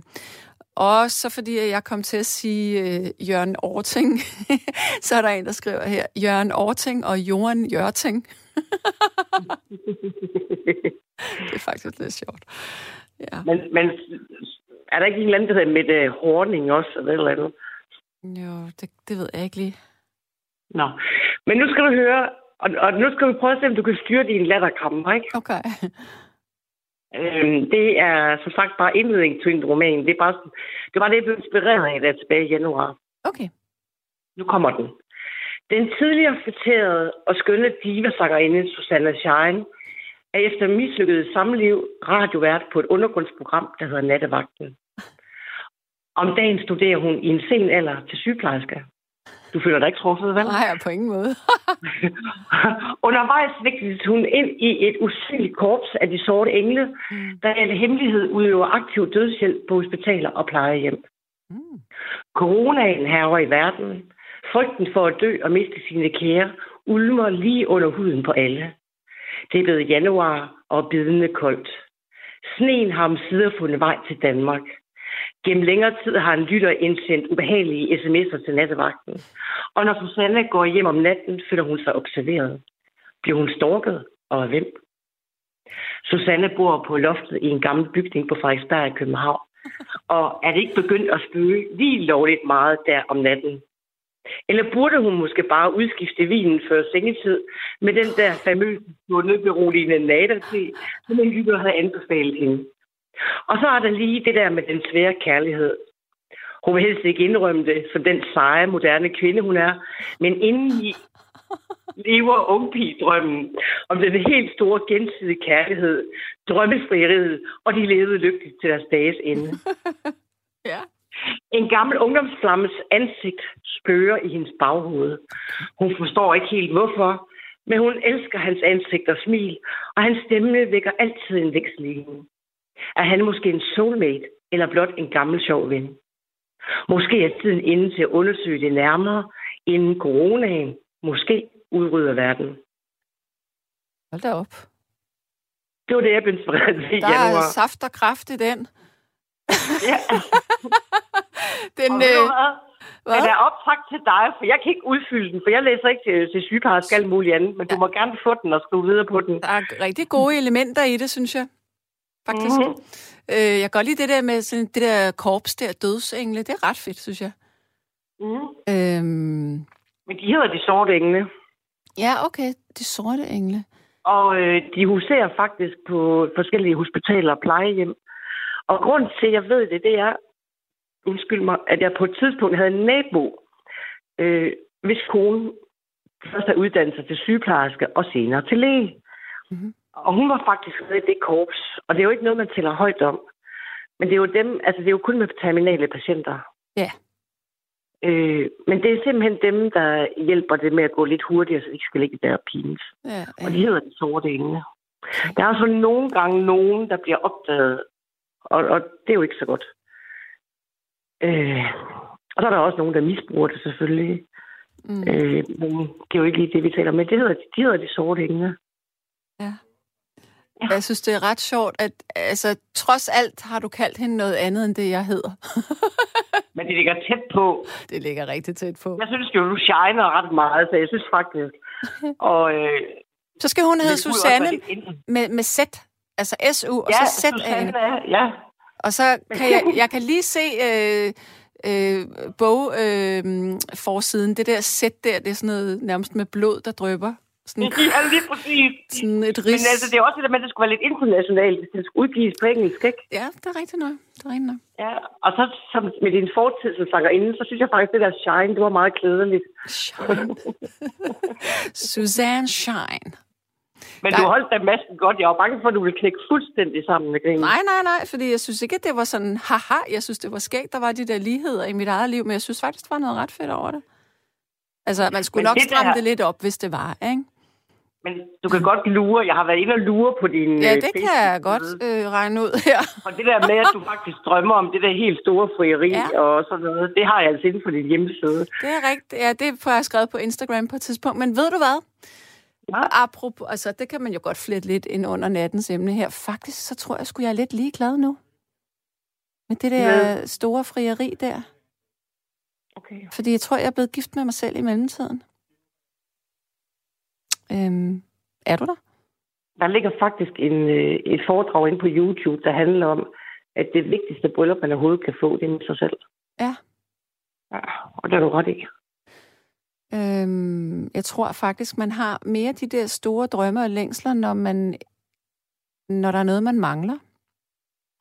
Og så fordi jeg kom til at sige øh, Jørgen Ørting, så er der en, der skriver her, Jørgen Ørting og Jørgen Ørting. Det er faktisk lidt sjovt. Ja. Men... men Er der ikke en eller anden, der hedder Mette Horning også, eller et eller andet? Jo, det, det ved jeg ikke lige. Nå, men nu skal du høre, og, og nu skal vi prøve at se, om du kan styre dine latterkrammer, ikke? Okay. Øhm, det er som sagt bare indledning til en roman. Det er bare det, var det jeg blev inspireret af, der tilbage i januar. Okay. Nu kommer den. Den tidligere fætterede og skønne divasangerinde Susanna Schein er efter mislykket samliv radiovært på et undergrundsprogram, der hedder Nattevagten. Om dagen studerer hun i en sen alder til sygeplejerske. Du føler dig ikke truffet, vel? Nej, på ingen måde. Undervejs vigtes hun ind i et usynligt korps af de sorte engle, mm. der i al hemmelighed udøver aktiv dødshjælp på hospitaler og plejehjem. Mm. Coronaen hærger i verden. Frygten for at dø og miste sine kære ulmer lige under huden på alle. Det er blevet januar og bidende koldt. Sneen har omsider fundet vej til Danmark. Gennem længere tid har en lytter indsendt ubehagelige sms'er til nattevagten. Og når Susanna går hjem om natten, føler hun sig observeret. Bliver hun stalket, og af hvem? Susanna bor på loftet i en gammel bygning på Frederiksberg i København. Og er det ikke begyndt at spøge lige lovligt meget der om natten? Eller burde hun måske bare udskifte vinen før sengetid med den der famøse nødberoligende natter-te, som en lytter havde anbefalet hende? Og så er der lige det der med den svære kærlighed. Hun vil helst ikke indrømme det, som den seje, moderne kvinde hun er, men indeni lever ungpigedrømmen om den helt store gensidige kærlighed, drømmefrihed og de levede lykkeligt til deres dages ende. Ja. En gammel ungdomsflammes ansigt spøger i hendes baghoved. Hun forstår ikke helt hvorfor, men hun elsker hans ansigt og smil, og hans stemme vækker altid en væksel i hende. Er han måske en soulmate, eller blot en gammel sjov ven? Måske er tiden inde til at undersøge det nærmere, inden coronaen måske udrydder verden. Hold da op. Det var det, jeg blev inspireret til i januar. Der er saft og kraft i den. Ja. Den, og øh, hvad? Den er optakt til dig, for jeg kan ikke udfylde den, for jeg læser ikke til, til sygeplejerske alt muligt andet, men ja. Du må gerne få den og skrive videre på den. Der er rigtig gode elementer i det, synes jeg. Faktisk. Mm-hmm. Øh, jeg kan godt lide det der med sådan, det der korps der, dødsengle. Det er ret fedt, synes jeg. Mm. Øhm... Men de hedder de sorte engle. Ja, okay. De sorte engle. Og øh, de huserer faktisk på forskellige hospitaler og plejehjem. Og grunden til, at jeg ved det, det er, undskyld mig, at jeg på et tidspunkt havde en nabo, øh, hvis kone først havde uddannet sig til sygeplejerske og senere til læge. Mm-hmm. Og hun var faktisk med i det korps, og det er jo ikke noget, man tæller højt om. Men det er jo dem, altså det er jo kun med terminale patienter. Ja. Yeah. Øh, men det er simpelthen dem, der hjælper det med at gå lidt hurtigere, så de ikke skal ligge der og pines. Yeah. Og de hedder de sorte engle. Der er jo så nogle gange nogen, der bliver opdaget, og, og det er jo ikke så godt. Øh, og så er der også nogen, der misbruger det selvfølgelig. Mm. Øh, men det er jo ikke lige det, vi taler om. Men det hedder, de hedder de sorte engle. Ja. Ja. Jeg synes, det er ret sjovt, at altså, trods alt har du kaldt hende noget andet, end det, jeg hedder. Men det ligger tæt på. Det ligger rigtig tæt på. Jeg synes jo, du shiner ret meget, så jeg synes faktisk. Og, øh, så skal hun hedde Susanne med, med Z. Altså S U, og ja, så Z. Susanne, ja. Og så kan jeg, jeg kan lige se øh, øh, bogforsiden. Øh, det der Z der, det er sådan noget nærmest med blod, der drypper. Sådan, ja, lige præcis. Sådan et ris. Men altså, det er også det med, at det skulle være lidt internationalt, hvis det skulle udgives på engelsk, ikke? Ja, det er rigtigt noget. Det er rigtigt noget. Ja, og så som, med din fortid, som sanger inden, så synes jeg faktisk, det der Shine, det var meget klædeligt. Shine. Susanne Shine. Men der... du holdt da masken godt. Jeg var bange for, at du ville knække fuldstændig sammen med grinen. Nej, nej, nej, fordi jeg synes ikke, at det var sådan, haha, jeg synes, det var skægt, der var de der ligheder i mit eget liv, men jeg synes faktisk, det var noget ret fedt over det. Altså, man skulle men nok det stramme der... det lidt op, hvis det var, ikke? Men du kan godt lure. Jeg har været inde og lure på din... Ja, det kan jeg godt øh, regne ud her. Og det der med, at du faktisk drømmer om det der helt store frieri, ja, og sådan noget, det har jeg altså inden for din hjemmeside. Det er rigtigt. Ja, det får jeg skrevet på Instagram på et tidspunkt. Men ved du hvad? Ja. Apropos, altså, det kan man jo godt flette lidt ind under nattens emne her. Faktisk, så tror jeg, sgu jeg er lidt ligeglad nu. Med det der ja. store frieri der. Okay. Fordi jeg tror, jeg er blevet gift med mig selv i mellemtiden. Øhm, er du der? Der ligger faktisk en, øh, et foredrag inde på YouTube, der handler om, at det vigtigste bryllup, man overhovedet kan få, det er med sig selv. Ja. Ja, og det er du ret i. Øhm, jeg tror faktisk, man har mere de der store drømme og længsler, når, man, når der er noget, man mangler.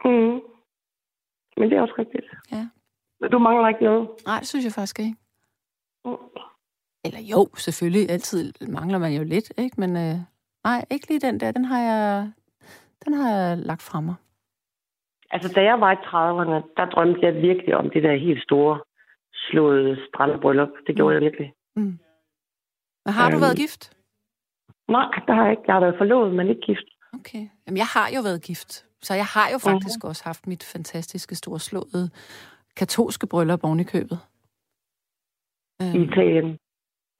Mm. Men det er også rigtigt. Ja. Men du mangler ikke noget? Nej, det synes jeg faktisk ikke. Mm. Eller jo, selvfølgelig. Altid mangler man jo lidt, ikke? Men øh, nej, ikke lige den der. Den har jeg, den har jeg lagt fra mig. Altså, da jeg var i trediverne, der drømte jeg virkelig om det der helt store slået strandbryllup. Det gjorde jeg virkelig. Mm. Men har øhm. du været gift? Nej, det har jeg ikke. Jeg har været forlovet, men ikke gift. Okay. Jamen, jeg har jo været gift. Så jeg har jo faktisk uh-huh. også haft mit fantastiske store slået katolske bryllup oven i købet. Øhm. I Italien?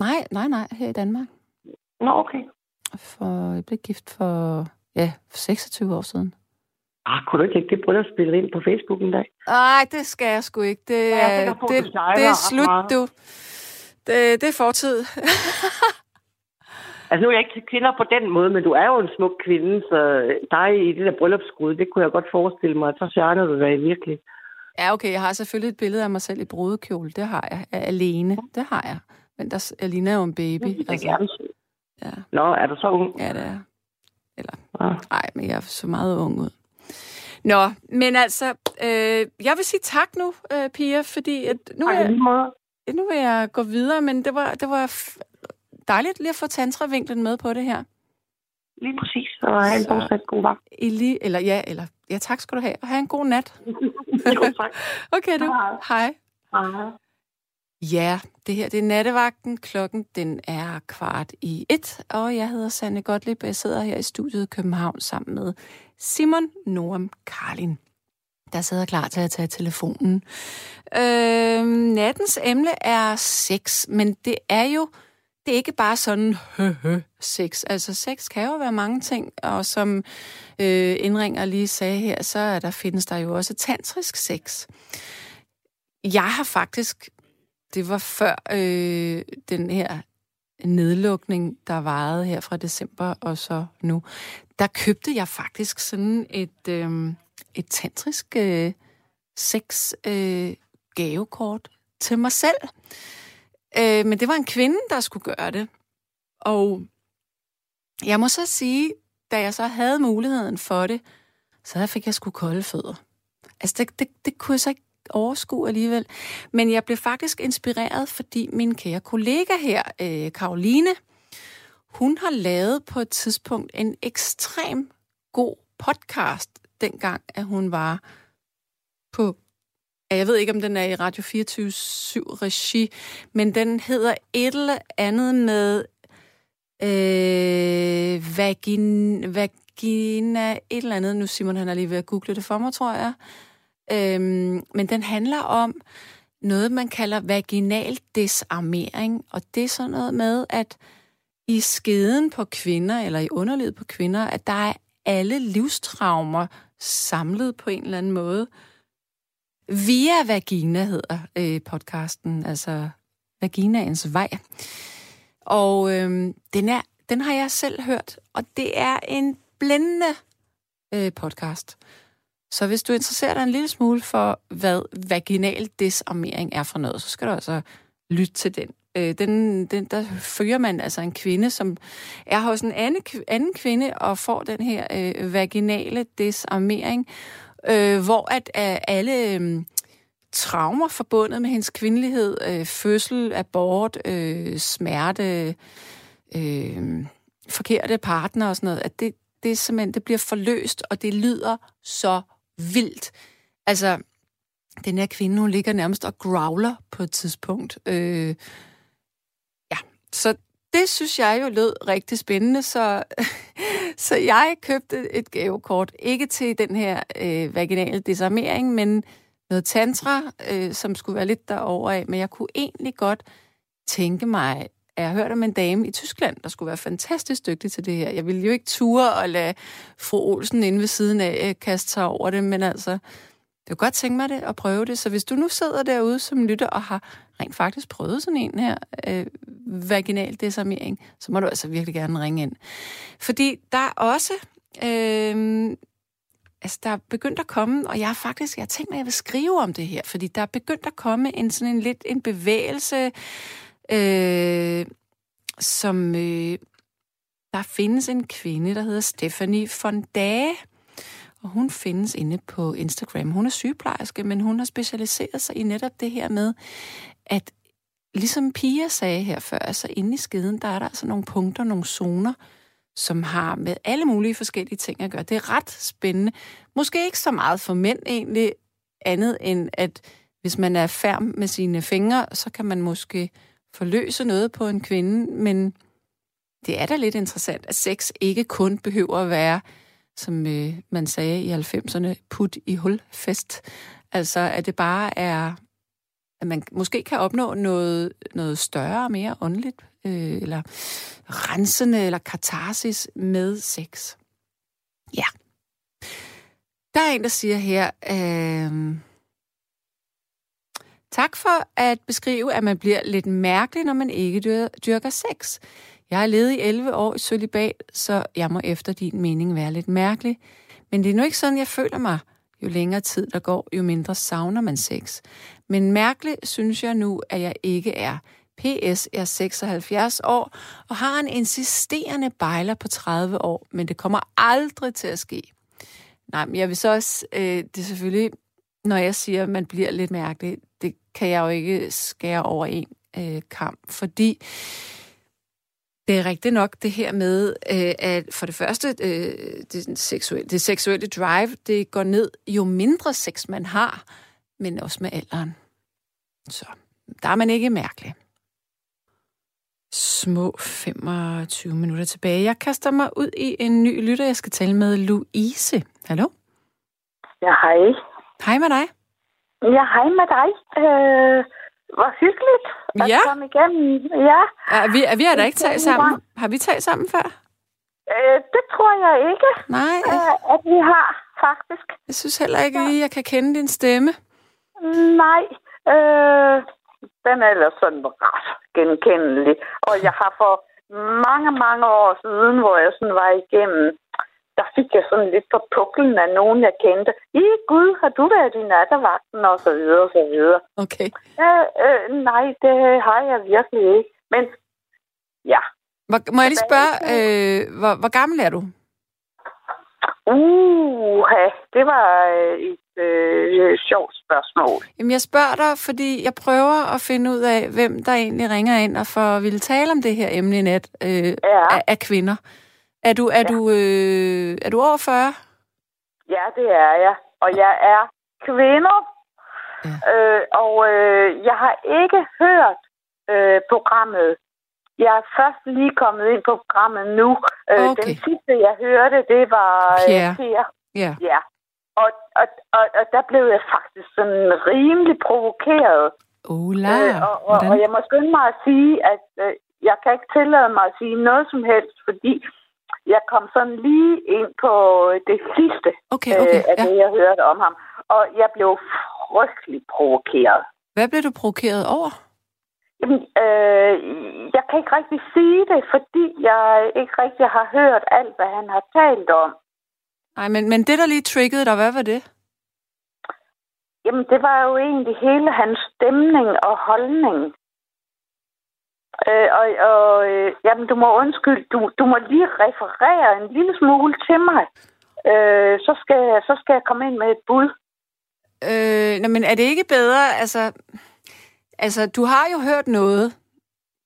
Nej, nej, nej. Her i Danmark. Nå, okay. For, jeg blev gift for, ja, for seksogtyve år siden. Ah, kunne du ikke lægge det bryllupsbillede ind på Facebook en dag? Nej, det skal jeg sgu ikke. Det, ja, det, det, det er slut, du. Det, det er fortid. Altså, nu er jeg ikke kvinder på den måde, men du er jo en smuk kvinde, så dig i det der bryllupsskud, det kunne jeg godt forestille mig. Så sjernede du dig virkelig. Ja, okay, jeg har selvfølgelig et billede af mig selv i brudekjole. Det har jeg. jeg alene, det har jeg. Men der, jeg ligner jo en baby. Det er altså. Gerne. Ja. Nå, er du så ung? Ja, det er. Eller, nej, ja. Men jeg er så meget ung ud. Nå, men altså, øh, jeg vil sige tak nu, øh, Pia, fordi at nu, vil jeg, nu vil jeg gå videre, men det var, det var f- dejligt lige at få tantravinklen med på det her. Lige præcis, og have en fortsat god vagt. Eller ja, eller ja, tak skal du have, og have en god nat. Jo, tak. Okay, du. Hej. Hej. Ja, det her det er nattevagten. Klokken den er kvart i et, og jeg hedder Sande Gottlieb, og jeg sidder her i studiet i København sammen med Simon Noam Karlin, der sidder klar til at tage telefonen. Øh, nattens emne er sex, men det er jo det er ikke bare sådan høhø sex. Altså sex kan jo være mange ting, og som øh, Indringer lige sagde her, så der findes der jo også tantrisk sex. Jeg har faktisk... Det var før øh, den her nedlukning, der varede her fra december og så nu. Der købte jeg faktisk sådan et, øh, et tantrisk øh, sex øh, gavekort til mig selv. Øh, men det var en kvinde, der skulle gøre det. Og jeg må så sige, da jeg så havde muligheden for det, så fik jeg sgu kolde fødder. Altså det, det, det kunne jeg så ikke overskue alligevel. Men jeg blev faktisk inspireret, fordi min kære kollega her, øh, Karoline, hun har lavet på et tidspunkt en ekstrem god podcast, dengang at hun var på, jeg ved ikke om den er i Radio fireogtyve syv regi, men den hedder et eller andet med øh, vagin, vagina, et eller andet. Nu Simon, han er lige ved at google det for mig, tror jeg. Øhm, men den handler om noget, man kalder vaginal desarmering, og det er sådan noget med, at i skeden på kvinder, eller i underlivet på kvinder, at der er alle livstraumer samlet på en eller anden måde. Via Vagina hedder øh, podcasten, altså Vaginaens Vej. Og øhm, den, er, den har jeg selv hørt, og det er en blændende øh, podcast. Så hvis du interesserer dig en lille smule for, hvad vaginal desarmering er for noget, så skal du altså lytte til den. Øh, den, den der fører man altså en kvinde, som er hos en anden kvinde og får den her øh, vaginale desarmering, øh, hvor at øh, alle øh, traumer forbundet med hendes kvindelighed, øh, fødsel, abort, øh, smerte, øh, forkerte partner og sådan noget, at det, det, er simpelthen, det bliver forløst, og det lyder så vildt. Altså, den her kvinde, hun ligger nærmest og growler på et tidspunkt. Øh, ja, så det synes jeg jo lød rigtig spændende, så, så jeg købte et gavekort. Ikke til den her øh, vaginale desarmering, men noget tantra, øh, som skulle være lidt derovre af. Men jeg kunne egentlig godt tænke mig, jeg hørte om en dame i Tyskland, der skulle være fantastisk dygtig til det her. Jeg ville jo ikke ture og lade fru Olsen inde ved siden af kaste sig over det, men altså, det er godt tænke mig det og prøve det. Så hvis du nu sidder derude som lytter og har rent faktisk prøvet sådan en her øh, vaginal desarmering, så må du altså virkelig gerne ringe ind. Fordi der er også øh, altså, der er begyndt at komme, og jeg har faktisk, jeg har tænkt mig, at jeg vil skrive om det her, fordi der er begyndt at komme en sådan en lidt en bevægelse, øh, som, øh, der findes en kvinde, der hedder Stephanie von Dage, og hun findes inde på Instagram. Hun er sygeplejerske, men hun har specialiseret sig i netop det her med, at ligesom Pia sagde her før, altså inde i skeden, der er der altså nogle punkter, nogle zoner, som har med alle mulige forskellige ting at gøre. Det er ret spændende. Måske ikke så meget for mænd egentlig, andet end at hvis man er ferm med sine fingre, så kan man måske forløse noget på en kvinde, men det er da lidt interessant, at sex ikke kun behøver at være, som øh, man sagde i halvfemserne, put i hulfest. Altså, at det bare er, at man måske kan opnå noget, noget større og mere åndeligt, øh, eller rensende, eller katarsis med sex. Ja. Der er en, der siger her, øh, tak for at beskrive, at man bliver lidt mærkelig, når man ikke dyrker sex. Jeg har levet i elleve år i sølibat, så jeg må efter din mening være lidt mærkelig. Men det er nu ikke sådan, jeg føler mig. Jo længere tid der går, jo mindre savner man sex. Men mærkelig synes jeg nu, at jeg ikke er. P S er seksoghalvfjerds år og har en insisterende bejler på tredive år, men det kommer aldrig til at ske. Nej, men jeg vil så også, øh, det selvfølgelig, når jeg siger, at man bliver lidt mærkelig, det kan jeg jo ikke skære over en øh, kamp, fordi det er rigtigt nok det her med, at for det første, det seksuelle, det seksuelle drive, det går ned jo mindre sex man har, men også med alderen. Så der er man ikke mærkelig. Små femogtyve minutter tilbage. Jeg kaster mig ud i en ny lytter, jeg skal tale med Louise. Hallo? Ja, hej. Hej med dig. Ja, hej med dig. Øh... Hvor hyggeligt at ja. komme igennem. Ja. Er vi, er vi har da ikke talt sammen? Har vi talt sammen før? Øh, det tror jeg ikke. Nej. Øh, at vi har, faktisk. Jeg synes heller ikke lige, jeg kan kende din stemme. Nej. Øh, den er ellers sådan ret genkendelig. Og jeg har for mange, mange år siden, hvor jeg sådan var igennem, der fik jeg sådan lidt på puklen af nogen, jeg kendte. I Gud, har du været i nattevagten? Og så videre, og så videre. Okay. Øh, øh, nej, det har jeg virkelig ikke. Men, ja. Hvor, må jeg lige spørge, øh, hvor, hvor gammel er du? Uh, det var et øh, sjovt spørgsmål. Jamen, jeg spørger dig, fordi jeg prøver at finde ud af, hvem der egentlig ringer ind og for at ville tale om det her emne i nat øh, ja. af, af kvinder. Er du, er, ja. du, øh, er du over fyrre? Ja, det er jeg. Og jeg er kvinder. Ja. Øh, og øh, jeg har ikke hørt øh, programmet. Jeg er først lige kommet ind på programmet nu. Øh, okay. Den sidste, jeg hørte, det var øh, Pierre. Ja. ja. Og, og, og, og der blev jeg faktisk sådan rimelig provokeret. Ola. Øh, og, og, og jeg må skynde mig at sige, at øh, jeg kan ikke tillade mig at sige noget som helst, fordi jeg kom sådan lige ind på det sidste okay, okay, øh, af ja. det, jeg hørte om ham. Og jeg blev frygtelig provokeret. Hvad blev du provokeret over? Jamen, øh, jeg kan ikke rigtig sige det, fordi jeg ikke rigtig har hørt alt, hvad han har talt om. Nej, men, men det, der lige triggede dig, hvad var det? Jamen, det var jo egentlig hele hans stemning og holdning. Øh, og, og øh, jamen, du må undskylde, du, du må lige referere en lille smule til mig. Øh, så, skal, så skal jeg komme ind med et bud. Øh, nej, men er det ikke bedre? Altså, altså, du har jo hørt noget.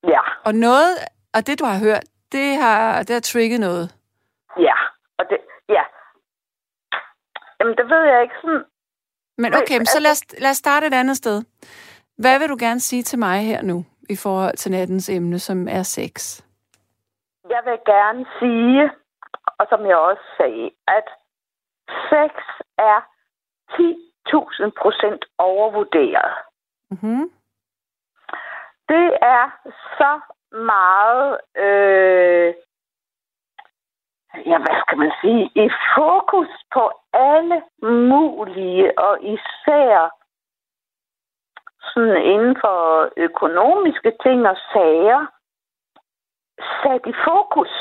Ja. Og noget, og det, du har hørt, det har, det har trigget noget. Ja, og det, ja. Jamen, det ved jeg ikke sådan. Men okay, men, så lad os, lad os starte et andet sted. Hvad vil du gerne sige til mig her nu i forhold til nattens emne, som er sex? Jeg vil gerne sige, og som jeg også sagde, at sex er ti tusind procent overvurderet. Mm-hmm. Det er så meget, øh, ja, hvad skal man sige, i fokus på alle mulige, og især sådan inden for økonomiske ting og sager, sat i fokus.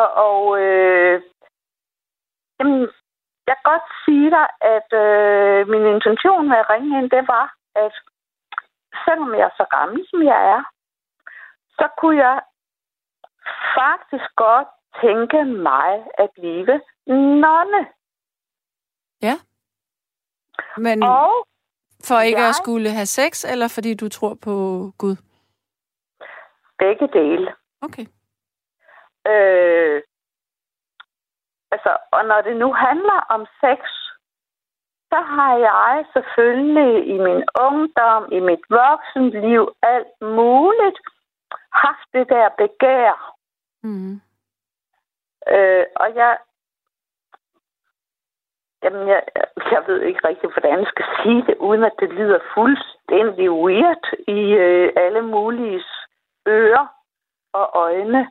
Og, og øh, Jamen, jeg kan godt sige dig, at øh, min intention med at ringe ind, det var, at selvom jeg er så gammel, som jeg er, så kunne jeg faktisk godt tænke mig at blive nonne. Ja. Men og for ikke jeg... at skulle have sex, eller fordi du tror på Gud? Begge dele. Okay. Øh... Altså, og når det nu handler om sex, så har jeg selvfølgelig i min ungdom, i mit voksenliv, alt muligt, haft det der begær. Mm. Øh, og jeg, jamen jeg, jeg ved ikke rigtig, hvordan jeg skal sige det, uden at det lyder fuldstændig weird i øh, alle mulige ører og øjne.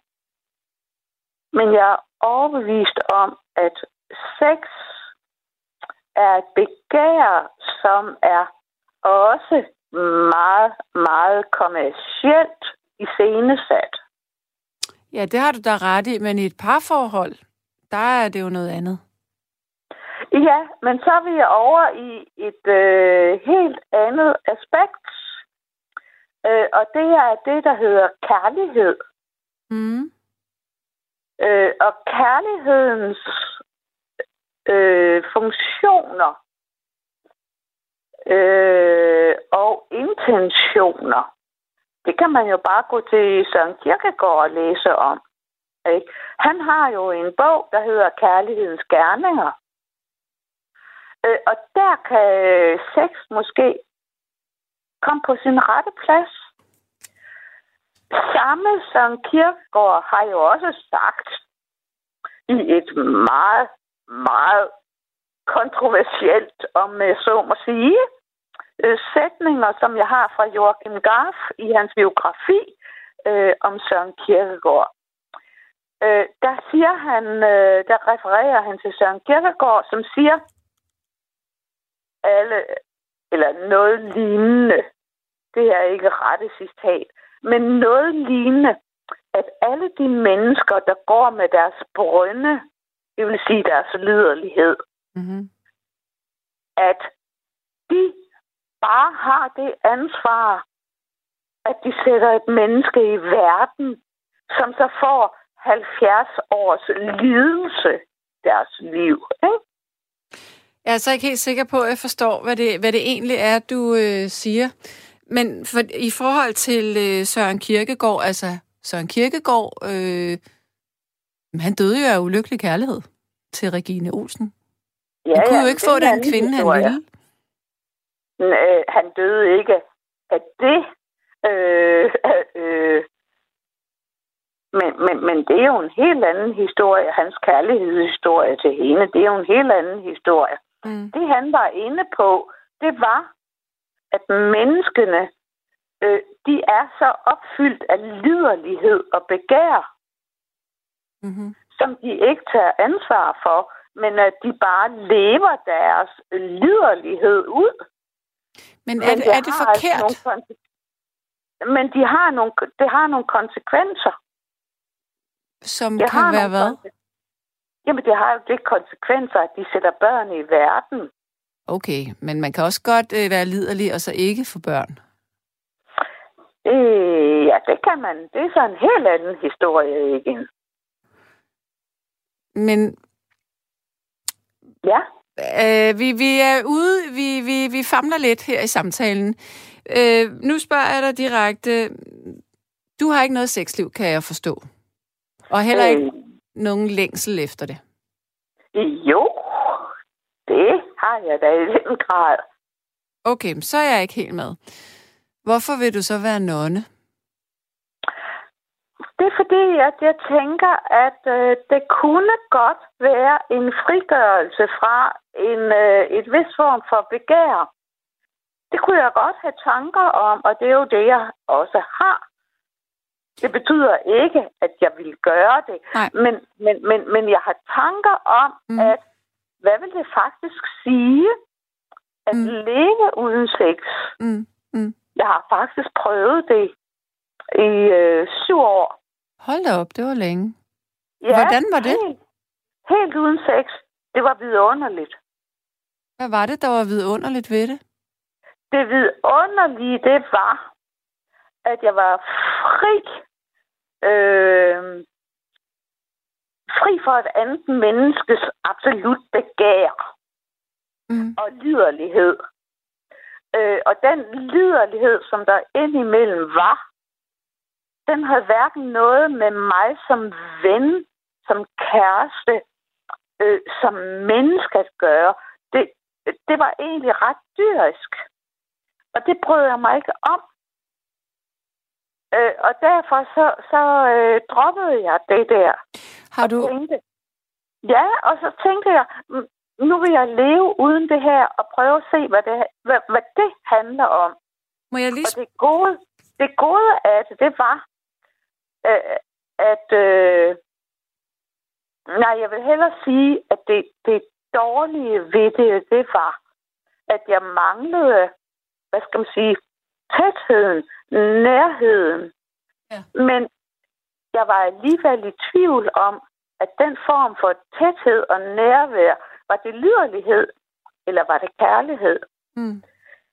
Men jeg er overbevist om, at sex er et begær, som er også meget, meget kommercielt iscenesat. Ja, det har du da ret i, men i et parforhold, der er det jo noget andet. Ja, men så er vi over i et øh, helt andet aspekt, øh, og det er det, der hedder kærlighed. Mm. Øh, og kærlighedens øh, funktioner øh, og intentioner, det kan man jo bare gå til Søren Kierkegaard og læse om. Ikke? Han har jo en bog, der hedder Kærlighedens Gerninger. Øh, og der kan sex måske komme på sin rette plads. Samme som Kierkegaard har jo også sagt i et meget, meget kontroversielt, om så må sige, sætninger, som jeg har fra Jørgen Garf i hans biografi øh, om Søren Kierkegaard. Øh, der siger han, øh, der refererer han til Søren Kierkegaard, som siger alle, eller noget lignende. Det er ikke rette citat. Men noget lignende, at alle de mennesker, der går med deres brønde, det vil sige deres liderlighed, mm-hmm. at de bare har det ansvar, at de sætter et menneske i verden, som så får halvfjerds års lidelse deres liv. Ikke? Jeg er så ikke helt sikker på, at jeg forstår, hvad det, hvad det egentlig er, du øh, siger. Men for, i forhold til øh, Søren Kierkegaard, altså Søren Kierkegaard, øh, han døde jo af ulykkelig kærlighed til Regine Olsen. Ja, han kunne ja, jo ikke få den han kvinde, han ville. Men, øh, han døde ikke af det. Øh, øh, men, men, men det er jo en helt anden historie. Hans kærlighedshistorie til hende, det er jo en helt anden historie. Mm. Det han var inde på, det var at menneskene, øh, de er så opfyldt af liderlighed og begær, mm-hmm. som de ikke tager ansvar for, men at de bare lever deres liderlighed ud. Men er, men de er det forkert? Altså nogle, men de har nogle, det har nogle konsekvenser. Som det kan være hvad? Jamen, det har jo det konsekvenser, at de sætter børn i verden. Okay, men man kan også godt øh, være liderlig og så ikke få børn. Øh, ja, det kan man. Det er så en helt anden historie igen. Men ja, øh, vi vi er ude, vi vi vi famler lidt her i samtalen. Øh, nu spørger jeg dig direkte. Du har ikke noget sexliv, kan jeg forstå, og heller øh. ikke nogen længsel efter det. Jo. Det har jeg da i den grad. Okay, så er jeg ikke helt med. Hvorfor vil du så være nonne? Det er fordi, at jeg tænker, at øh, det kunne godt være en frigørelse fra en øh, et vis form for begær. Det kunne jeg godt have tanker om, og det er jo det, jeg også har. Det betyder ikke, at jeg vil gøre det. Men, men, men, men jeg har tanker om, mm. at hvad vil det faktisk sige, at mm. leve uden sex? Mm. Mm. Jeg har faktisk prøvet det i øh, syv år. Hold da op, det var længe. Ja, hvordan var det? Helt, helt uden sex. Det var vidunderligt. Hvad var det, der var vidunderligt ved det? Det vidunderlige, det var, at jeg var fri. Øh, fri for et andet menneskes absolut begær. Mm. Og liderlighed. Øh, og den liderlighed, som der indimellem var, den havde hverken noget med mig som ven, som kæreste, øh, som menneske at gøre. Det, det var egentlig ret dyrisk. Og det brød jeg mig ikke om. Øh, og derfor så, så øh, droppede jeg det der. Har du... Og tænkte, ja, og så tænkte jeg, nu vil jeg leve uden det her og prøve at se, hvad det, hvad, hvad det handler om. Må jeg lige... Og det gode, det gode af det, det var, øh, at... Øh, nej, jeg vil hellere sige, at det, det dårlige ved det, det var, at jeg manglede, hvad skal man sige, tætheden, nærheden. Ja. Men jeg var alligevel i tvivl om, at den form for tæthed og nærvær, var det liderlighed, eller var det kærlighed? Mm.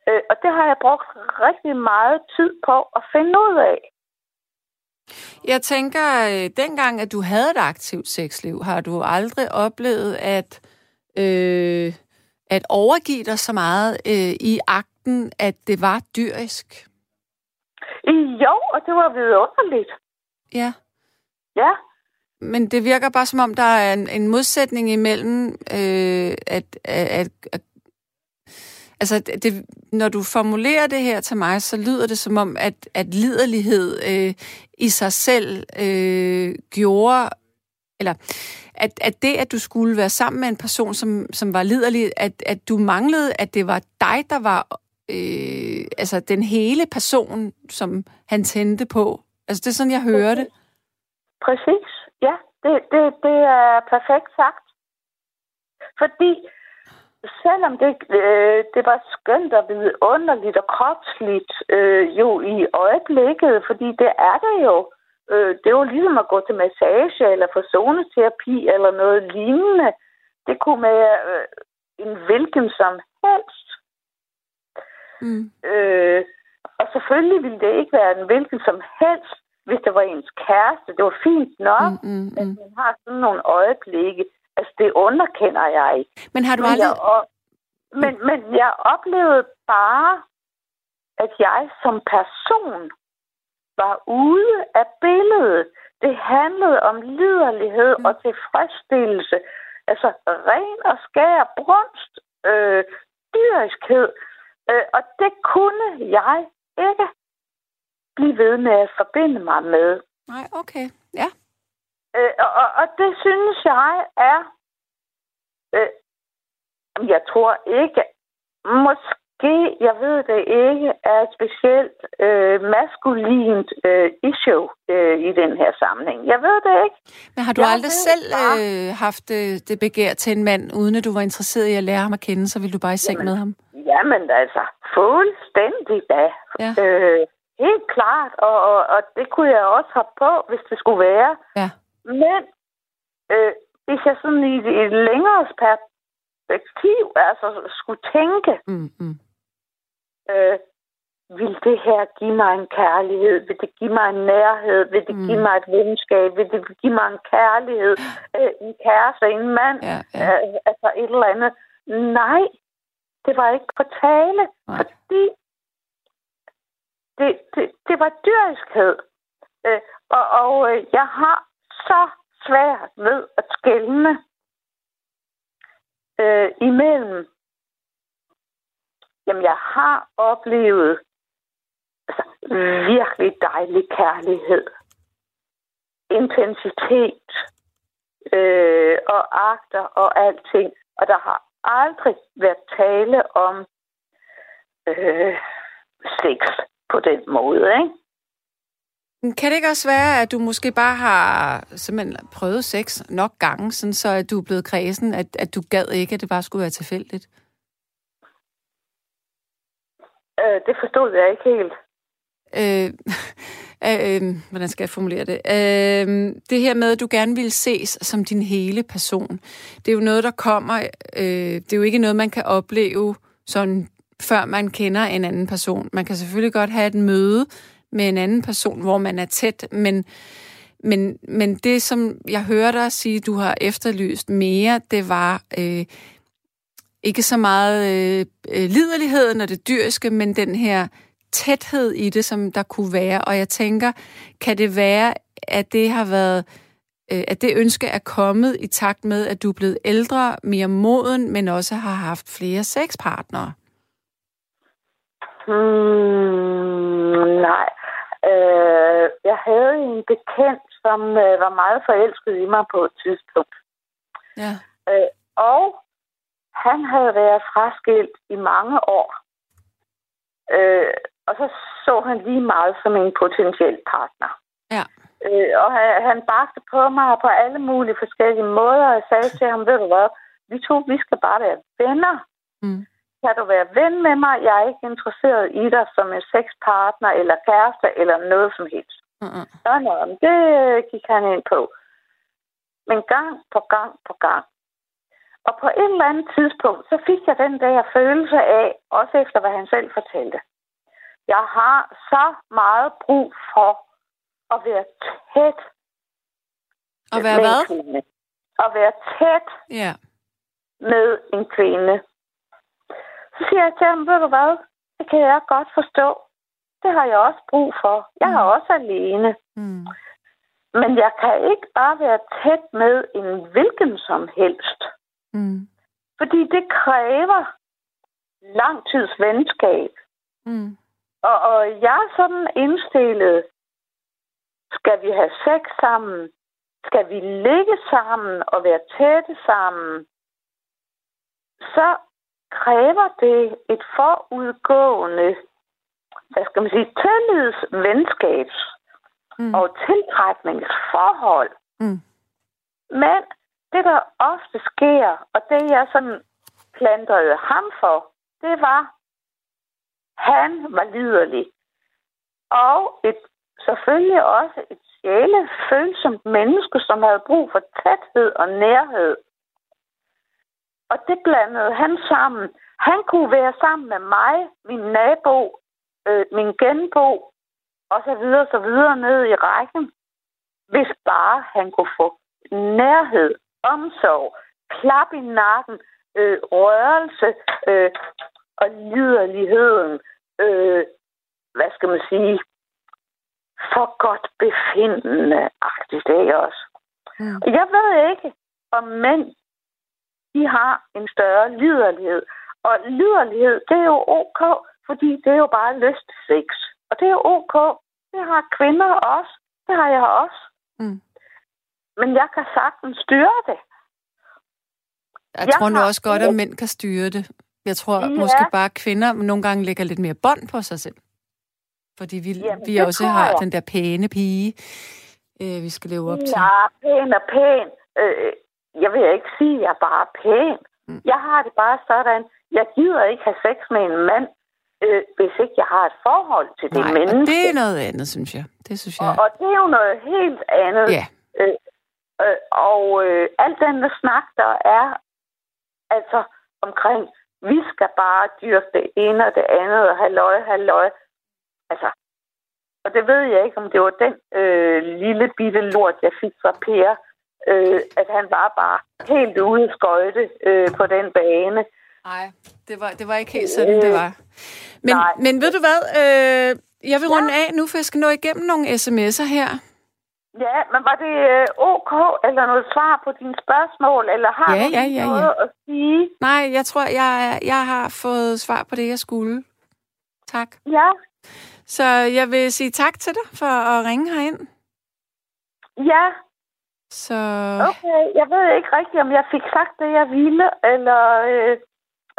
Øh, og det har jeg brugt rigtig meget tid på at finde ud af. Jeg tænker, dengang, at du havde et aktivt sexliv, har du aldrig oplevet at, øh, at overgive dig så meget øh, i akten, at det var dyrisk? Jo, og det var vidunderligt. Ja. Ja. Men det virker bare, som om der er en, en modsætning imellem, øh, at... at, at altså, det, når du formulerer det her til mig, så lyder det som om, at, at liderlighed øh, i sig selv øh, gjorde, eller at, at det, at du skulle være sammen med en person, som, som var liderlig, at, at du manglede, at det var dig, der var øh, altså den hele person, som han tændte på. Altså, det er sådan, jeg hører det. Præcis, ja. Det, det, det er perfekt sagt. Fordi... Selvom det, øh, det var skønt og vidunderligt og kropsligt øh, jo i øjeblikket, fordi det er det jo. Øh, det var ligesom at gå til massage eller få zoneterapi eller noget lignende. Det kunne være øh, en hvilken som helst. Mm. Øh, og selvfølgelig ville det ikke være en hvilken som helst, hvis det var ens kæreste. Det var fint nok, mm, mm, mm. men man har sådan nogle øjeblikke. Altså, det underkender jeg ikke. Men har du men aldrig... Jeg op... men, men jeg oplevede bare, at jeg som person var ude af billedet. Det handlede om liderlighed mm. og tilfredsstillelse. Altså, ren og skær brunst, øh, dyriskhed. Øh, og det kunne jeg ikke blive ved med at forbinde mig med. Nej, okay. Ja. Øh, og, og det synes jeg er, øh, jeg tror ikke, måske, jeg ved det ikke, er et specielt øh, maskulint øh, issue øh, i den her sammenhæng. Jeg ved det ikke. Men har du jeg aldrig selv øh, haft øh, det begær til en mand, uden at du var interesseret i at lære ham at kende, så ville du bare i seng med ham? Jamen altså, fuldstændig da. Ja. Øh, helt klart, og, og, og det kunne jeg også have på, hvis det skulle være. Ja. Men øh, hvis jeg sådan i et længere perspektiv altså skulle tænke, mm, mm. Øh, vil det her give mig en kærlighed? Vil det give mig en nærhed? Vil det mm. give mig et venskab? Vil det give mig en kærlighed? Øh, en kæreste, en mand? Ja, ja. Øh, altså et eller andet. Nej, det var ikke på tale, Nej. fordi det, det, det var dyriskhed. Øh, og og øh, jeg har så svært ved at skelne øh, imellem. Jamen, jeg har oplevet altså, virkelig dejlig kærlighed, intensitet øh, og akter og alting. Og der har aldrig været tale om øh, sex på den måde, ikke? Kan det ikke også være, at du måske bare har simpelthen prøvet sex nok gange, sådan så at du er blevet kræsen, at, at du gad ikke, at det bare skulle være tilfældigt? Øh, det forstod jeg ikke helt. Øh, Øh, hvordan skal jeg formulere det? Øh, det her med, at du gerne vil ses som din hele person, det er jo noget, der kommer... Øh, det er jo ikke noget, man kan opleve sådan, før man kender en anden person. Man kan selvfølgelig godt have et møde med en anden person, hvor man er tæt, men... Men, men det, som jeg hører dig sige, du har efterlyst mere, det var øh, ikke så meget øh, liderligheden og det dyriske, men den her tæthed i det, som der kunne være. Og jeg tænker, kan det være, at det har været, øh, at det ønske er kommet i takt med, at du er blevet ældre, mere moden, men også har haft flere sexpartnere? Hmm, nej. Øh, jeg havde en bekendt, som øh, var meget forelsket i mig på et tidspunkt. Ja. Øh, og han havde været fraskilt i mange år. Øh, og så så han lige meget som en potentiel partner. Ja. Øh, og han, han bagte på mig på alle mulige forskellige måder, og jeg sagde til ham, ved du hvad, vi to, vi skal bare være venner. Mm. Kan du være ven med mig? Jeg er ikke interesseret i dig som en sexpartner eller kæreste eller noget som helst. Mm-hmm. Sådan, det gik han ind på. Men gang på gang på gang. Og på et eller andet tidspunkt, så fik jeg den der følelse af, også efter hvad han selv fortalte. Jeg har så meget brug for at være tæt. At være hvad? At være tæt yeah. med en kvinde. Så siger jeg til ham, ved du hvad, det kan jeg godt forstå. Det har jeg også brug for. Jeg er mm. også alene. Mm. Men jeg kan ikke bare være tæt med en hvilken som helst. Mm. Fordi det kræver lang tids venskab. Mm. Og, og jeg er sådan indstillet. Skal vi have sex sammen? Skal vi ligge sammen og være tætte sammen? Så kræver det et forudgående, hvad skal man sige, tillidsvenskabs- mm. og tiltrækningsforhold. Mm. Men det, der ofte sker, og det, jeg sådan plantede ham for, det var, han var liderlig. Og et, selvfølgelig også et sjælefølsomt menneske, som havde brug for tæthed og nærhed. Og det blandede han sammen. Han kunne være sammen med mig, min nabo, øh, min genbo, og så videre, så videre ned i rækken. Hvis bare han kunne få nærhed, omsorg, klap i nakken, øh, rørelse øh, og liderligheden. Øh, hvad skal man sige? For godt befindende-agtigt, det også. Mm. Og jeg ved ikke, om mænd de har en større liderlighed. Og liderlighed, det er jo ok, fordi det er jo bare lyst sex. Og det er jo ok. Det har kvinder også. Det har jeg også. Mm. Men jeg kan sagtens styre det. Jeg, jeg tror nu også godt, at mænd kan styre det. Jeg tror ja. måske bare, at kvinder nogle gange lægger lidt mere bånd på sig selv. Fordi vi, Jamen, vi også har den der pæne pige, øh, vi skal leve op til. Ja, pæn og pæn. Øh, Jeg vil ikke sige, at jeg er bare pæn. Mm. Jeg har det bare sådan. Jeg gider ikke have sex med en mand, øh, hvis ikke jeg har et forhold til det Nej, menneske. Og det er noget andet, synes jeg. Det synes jeg. Og, og det er jo noget helt andet. Yeah. Øh, øh, og øh, alt andet snak, der er altså omkring, vi skal bare dyrke det ene og det andet, og halløj, halløj. Altså, og det ved jeg ikke, om det var den øh, lille bitte lort, jeg fik fra Per. Øh, at han var bare helt ude i skøjte øh, på den bane. Nej, det var, det var ikke helt sådan, øh, det var. Men, men ved du hvad? Øh, jeg vil runde ja. af nu, for jeg skal nå igennem nogle sms'er her. Ja, men var det øh, ok eller noget svar på dine spørgsmål? Eller har ja, du ja, ja, noget ja. at sige? Nej, jeg tror, jeg, jeg har fået svar på det, jeg skulle. Tak. Ja. Så jeg vil sige tak til dig for at ringe herind. Ja. Så... Okay, jeg ved ikke rigtigt, om jeg fik sagt det, jeg ville, eller øh,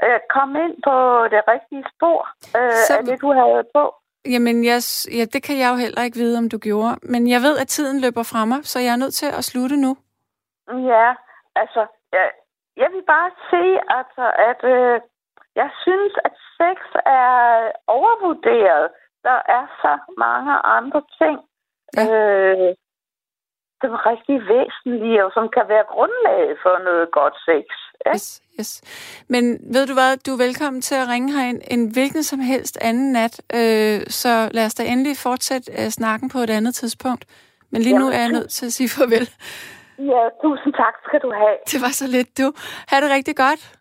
øh, kom ind på det rigtige spor øh, så... af det, du havde på. Jamen, jeg, ja, det kan jeg jo heller ikke vide, om du gjorde. Men jeg ved, at tiden løber fra mig, så jeg er nødt til at slutte nu. Ja, altså, jeg, jeg vil bare sige, altså, at øh, jeg synes, at sex er overvurderet. Der er så mange andre ting, Ja. Øh, det var rigtig væsentlige, og som kan være grundlaget for noget godt sex. Ja? Yes, yes. Men ved du hvad, du er velkommen til at ringe her en, en hvilken som helst anden nat, øh, så lad os da endelig fortsætte øh, snakken på et andet tidspunkt. Men lige Jamen. nu er jeg nødt til at sige farvel. Ja, tusind tak skal du have. Det var så lidt, du. Ha' det rigtig godt.